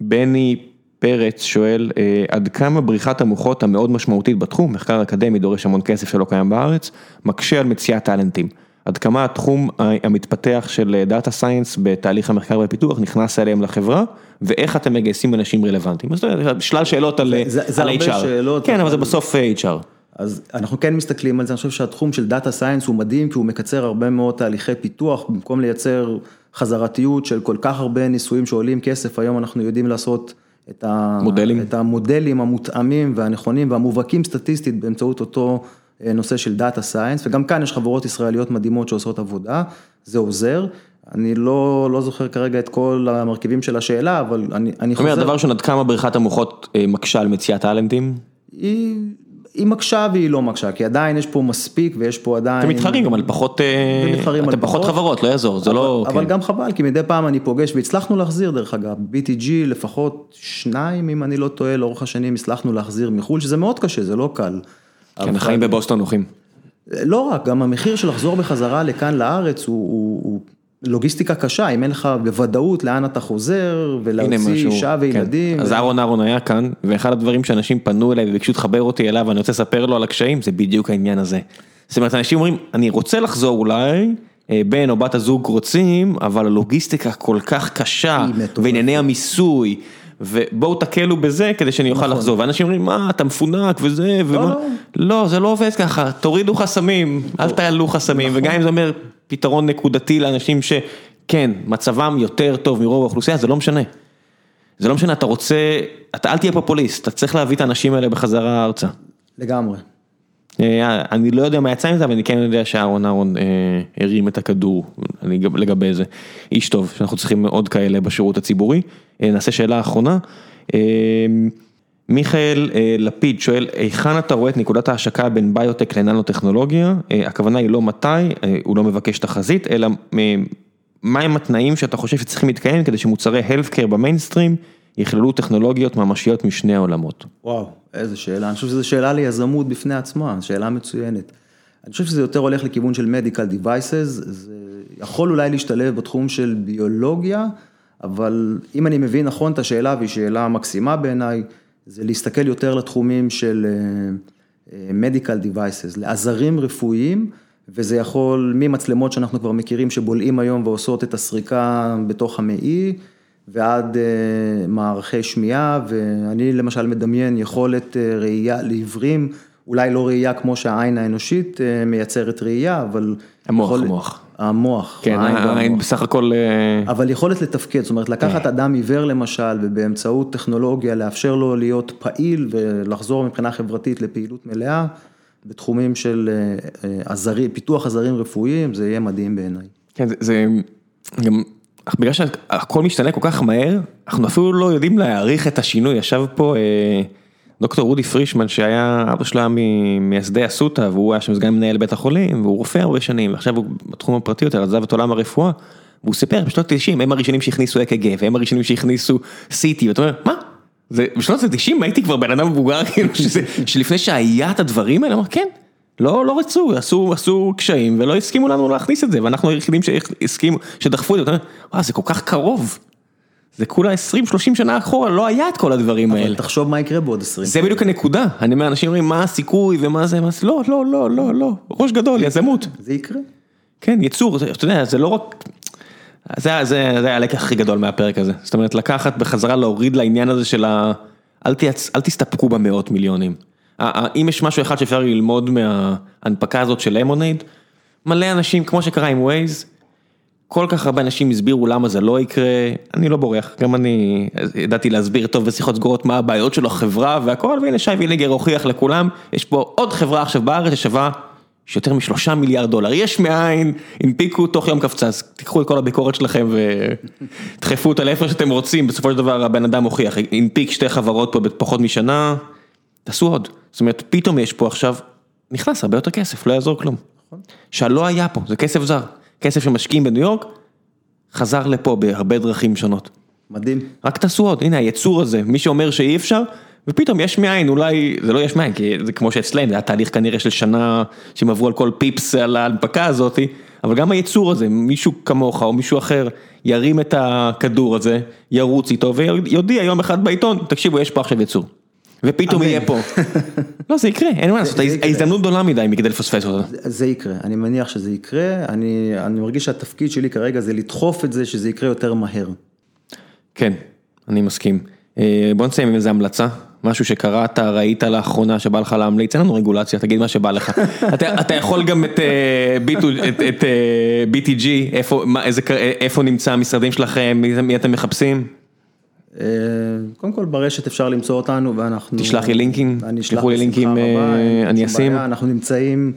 בני פרק, פרץ שואל, עד כמה בריחת המוחות המאוד משמעותית בתחום, מחקר אקדמי דורש המון כסף שלא קיים בארץ, מקשה על מציאת טלנטים. עד כמה התחום המתפתח של דאטה סיינס בתהליך המחקר והפיתוח נכנס אליהם לחברה, ואיך אתם מגייסים אנשים רלוונטיים? אז שלל שאלות על HR. זה הרבה שאלות. כן, אבל זה בסוף HR. אז אנחנו כן מסתכלים על זה, אני חושב שהתחום של דאטה סיינס הוא מדהים, כי הוא מקצר הרבה מאוד תהליכי פיתוח, במקום לייצר חזרתיות של כל כך הרבה ניסויים שעולים כסף. היום אנחנו יודעים לעשות את המודלים המותאמים והנכונים והמובהקים סטטיסטית באמצעות אותו נושא של דאטה סיינס, וגם כאן יש חברות ישראליות מדהימות שעושות עבודה, זה עוזר. אני לא זוכר כרגע את כל המרכיבים של השאלה, אבל אני חוזר... הדבר שעד כמה בריחת המוחות מקשה על מציאת טלנטים? היא מקשה והיא לא מקשה, כי עדיין יש פה מספיק ויש פה עדיין... אתם מתחרים גם על פחות... אתם פחות חברות, לא יעזור, זה לא... אבל גם חבל, כי מדי פעם אני פוגש, והצלחנו להחזיר דרך אגב, BTG לפחות 2, אם אני לא טועה, לאורך השנים, הצלחנו להחזיר מחול, שזה מאוד קשה, זה לא קל. כן, החיים בבוסטון הולכים. לא רק, גם המחיר של לחזור בחזרה לכאן לארץ הוא לוגיסטיקה קשה, אם אין לך בוודאות לאן אתה חוזר, ולהוציא אישה וילדים. אז ארון היה כאן, ואחד הדברים שאנשים פנו אליי, וביקשו תחבר אותי אליו, ואני רוצה לספר לו על הקשיים, זה בדיוק העניין הזה. זאת אומרת, אנשים אומרים, אני רוצה לחזור אולי, בן או בת הזוג רוצים, אבל הלוגיסטיקה כל כך קשה, וענייני המיסוי, ובואו תקלו בזה, כדי שאני אוכל לחזור. ואנשים אומרים, מה, אתה מפונק וזה, לא, זה לא עובד ככה, תורידו חסמים, אל תעלו חסמים, וגם אם זה אומר, פתרון נקודתי לאנשים כן, מצבם יותר טוב מרוב האוכלוסייה, זה לא משנה. זה לא משנה, אתה רוצה, אתה אל תהיה פופוליסט, אתה צריך להביא את האנשים האלה בחזרה ארצה. לגמרי. אני לא יודע מה יצא עם זה, אבל אני כן יודע שאהרון הרים את הכדור לגבי זה. איש טוב, שאנחנו צריכים עוד כאלה בשירות הציבורי. נעשה שאלה האחרונה. מיכאל לפיד שואל, היכן אתה רואה את נקודת ההשקה בין ביוטק לננו-טכנולוגיה? הכוונה היא לא מתי, הוא לא מבקש תחזית, אלא מהם התנאים שאתה חושב שצריכים להתקיים כדי שמוצרי הלפקר במיינסטרים יכללו טכנולוגיות ממשיות משני העולמות? וואו, איזה שאלה. אני חושב שזו שאלה ליזמות בפני עצמה, שאלה מצוינת. אני חושב שזה יותר הולך לכיוון של medical devices, זה יכול אולי להשתלב בתחום של ביולוגיה, אבל אם אני מבין נכון את השאלה, והיא שאלה מקסימה בעיניי, זה להסתכל יותר לתחומים של medical devices, לעזרים רפואיים, וזה יכול ממצלמות שאנחנו כבר מכירים שבולעים היום ועושות את הסריקה בתוך המעי, ועד מערכי שמיעה, ואני למשל מדמיין יכולת ראייה לעברים, אולי לא ראייה כמו שהעין האנושית מייצרת ראייה, אבל... המוח. כן, העין בסך הכל... אבל יכולת לתפקד, זאת אומרת, לקחת אדם עיוור למשל, ובאמצעות טכנולוגיה לאפשר לו להיות פעיל, ולחזור מבחינה חברתית לפעילות מלאה, בתחומים של פיתוח עזרים רפואיים, זה יהיה מדהים בעיניי. כן, זה גם... בגלל שהכל משתנה כל כך מהר, אנחנו אפילו לא יודעים להעריך את השינוי. ישב פה דוקטור רודי פרישמן, שהיה אבא שלה מייסדי הסוטה, והוא היה שם סגן מנהל בית החולים, והוא רופא הרבה שנים, ועכשיו הוא בתחום הפרטי יותר, עזב את עולם הרפואה, והוא סיפר, בשנות ה-90, הם הראשונים שהכניסו אק"ג, והם הראשונים שהכניסו CT, ואתה אומר, מה? בשנות ה-90 הייתי כבר בן אדם מבוגר, שלפני שהיה את הדברים האלה, אמר, כן. לא רצו, עשו קשיים, ולא הסכימו לנו להכניס את זה, ואנחנו היחידים שהסכימו, שדחפו את זה, זה כל כך קרוב, זה כולה 20-30 שנה אחורה, לא היה את כל הדברים האלה. אבל תחשוב מה יקרה בעוד 20. זה בדיוק הנקודה, אני אומר, אנשים אומרים, מה הסיכוי ומה זה, לא, לא, לא, לא, לא, ראש גדול, יזמות. זה יקרה. כן, יצור, אתה יודע, זה לא רק, זה הלקח הכי גדול מהפרק הזה, זאת אומרת, לקחת בחזרה, להוריד לעניין הזה של ה... אל תסתפקו במאות מיליונים. אם יש משהו אחד שאפשר ללמוד מההנפקה הזאת של למונייד, מלא אנשים, כמו שקרה עם ווייז, כל כך הרבה אנשים הסבירו למה זה לא יקרה, אני לא בורח, גם אני ידעתי להסביר טוב בשיחות סגורות מה הבעיות של החברה והכל, והנה שי וילגר הוכיח לכולם, יש פה עוד חברה עכשיו בארץ ששווה שיותר מ$3 מיליארד, יש מאין, הנפיקו תוך יום קפצה, אז תיקחו את כל הביקורת שלכם ותחפו אותה לאיפה שאתם רוצים, בסופו של דבר הבן אדם הוכיח, הנפיק 2 חברות פה בפחות משנה, תעשו עוד. זאת אומרת, פתאום יש פה עכשיו, נכנס הרבה יותר כסף, לא יעזור כלום. שלא היה פה, זה כסף זר. כסף שמשקיעים בניו יורק, חזר לפה בהרבה דרכים שונות. מדהים. רק תעשו עוד, הנה היצור הזה, מי שאומר שאי אפשר, ופתאום יש מאין, אולי, זה לא יש מאין, כי זה כמו שאצלם, זה היה תהליך כנראה של שנה, שהם עברו על כל פיפס על ההנפקה הזאת, אבל גם היצור הזה, מישהו כמוך או מישהו אחר, ירים את הכדור הזה, ירוץ איתו, ויודיע יום אחד בעיתון, תקשיבו, יש פה עכשיו יצור. ופתאום יהיה פה. לא, זה יקרה, אין מה לעשות, ההזדמנות גדולה מדי מכדי לפספס אותה. זה יקרה, אני מניח שזה יקרה, אני מרגיש שהתפקיד שלי כרגע זה לדחוף את זה, שזה יקרה יותר מהר. כן, אני מסכים. בוא נסיים עם איזו המלצה, משהו שקראת, ראית לאחרונה שבא לך להמליץ, אין לנו רגולציה, תגיד מה שבא לך. אתה יכול גם את BTG, איפה נמצא המשרדים שלכם, מי אתם מחפשים? קודם כל ברשת אפשר למצוא אותנו ואנחנו... תשלח לי לינקים, תשלחו לי לינקים, אני אשים. אנחנו נמצאים,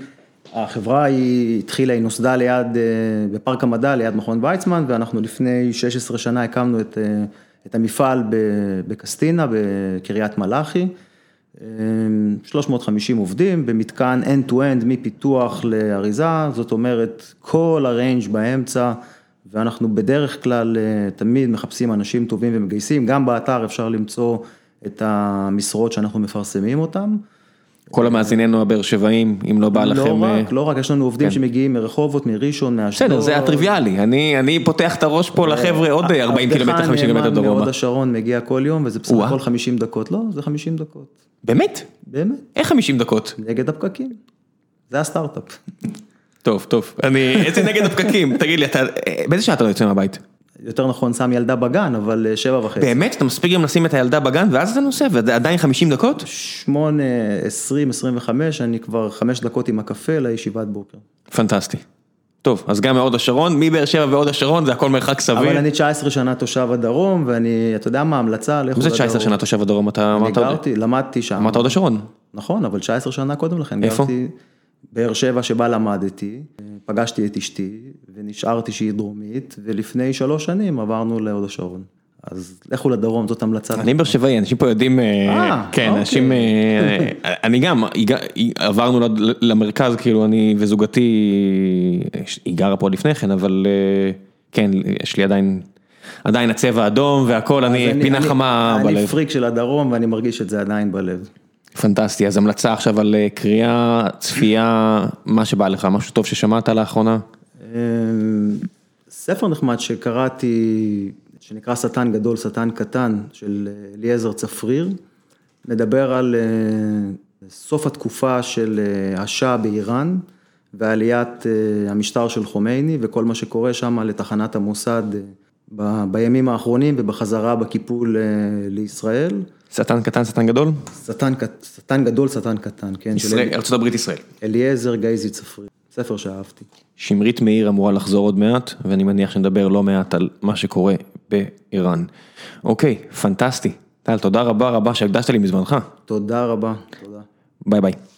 החברה היא התחילה, היא נוסדה ליד, בפארק המדע ליד מכון ויצמן, ואנחנו לפני 16 שנה הקמנו את המפעל בקסטינה, בקריית מלאכי, 350 עובדים, במתקן end-to-end מפיתוח לאריזה, זאת אומרת כל הריינג' באמצע, ואנחנו בדרך כלל תמיד מחפשים אנשים טובים ומגייסים, גם באתר אפשר למצוא את המשרות שאנחנו מפרסמים אותם. כל המאזיננו הבאר שבעים, אם לא בא לכם... לא רק, יש לנו עובדים שמגיעים מרחובות, מראשון, מהשדור. בסדר, זה הטריוויאלי, אני פותח את הראש פה לחבר'ה עוד 40 קילומטר, 50 קילומטר דרומה. מעוד השרון מגיע כל יום, וזה בסך הכל 50 דקות, לא, זה 50 דקות. באמת? באמת. איך 50 דקות? נגד הפקקים, זה הסטארט-אפ. טוב, טוב, איזה נגד הפקקים, תגיד לי, באיזה שעה אתה לא יוצא מהבית? יותר נכון, שם ילדה בגן, אבל 7:30. באמת? אתה מספיק גם לשים את הילדה בגן, ואז אתה נוסע, ועדיין 50 דקות? 8, 20, 25, אני כבר 5 דקות עם הקפה לישיבת בוקר. פנטסטי. טוב, אז גם מהוד השרון, מבאר שבע והוד השרון, זה הכל מרחק סביר. אבל אני 19 שנה תושב הדרום, ואני, אתה יודע מה, המלצה, לכו לדרום. זה 19 שנה תושב הדרום, אתה... אני גרתי, למדתי שם. למדת הוד השרון. נכון, אבל 19 שנה קודם לכן. איפה? גרתי באר שבע שבה למדתי, פגשתי את אשתי, ונשארתי שהיא דרומית, ולפני 3 שנים עברנו להוד השרון. אז לכו לדרום, זאת המלצה. אני באר שבעי, אנשים פה יודעים, כן, אנשים, אני גם, עברנו למרכז, כאילו אני וזוגתי, היא גרה פה לפני כן, אבל כן, יש לי עדיין הצבע האדום והכל, אני פינה חמה בלב. אני פריק של הדרום ואני מרגיש את זה עדיין בלב. פנטסטי, אז המלצה עכשיו על קריאה, צפייה, מה שבא לך, משהו טוב ששמעת לאחרונה? ספר נחמד שקראתי, שנקרא שטן גדול, שטן קטן, של אליעזר צפריר, מדבר על סוף התקופה של השאה באיראן, ועליית המשטר של חומייני, וכל מה שקורה שם לתחנת המוסד בימים האחרונים, ובחזרה בקיפול לישראל. שטן קטן, שטן גדול? שטן גדול, שטן קטן, כן. ארצות הברית ישראל. אליעזר גייזי צפריר. ספר שאהבתי. שמרית מאיר אמורה לחזור עוד מעט, ואני מניח שנדבר לא מעט על מה שקורה באיראן. אוקיי, פנטסטי. טל, תודה רבה שהקדשת לי מזמנך. תודה רבה. ביי ביי.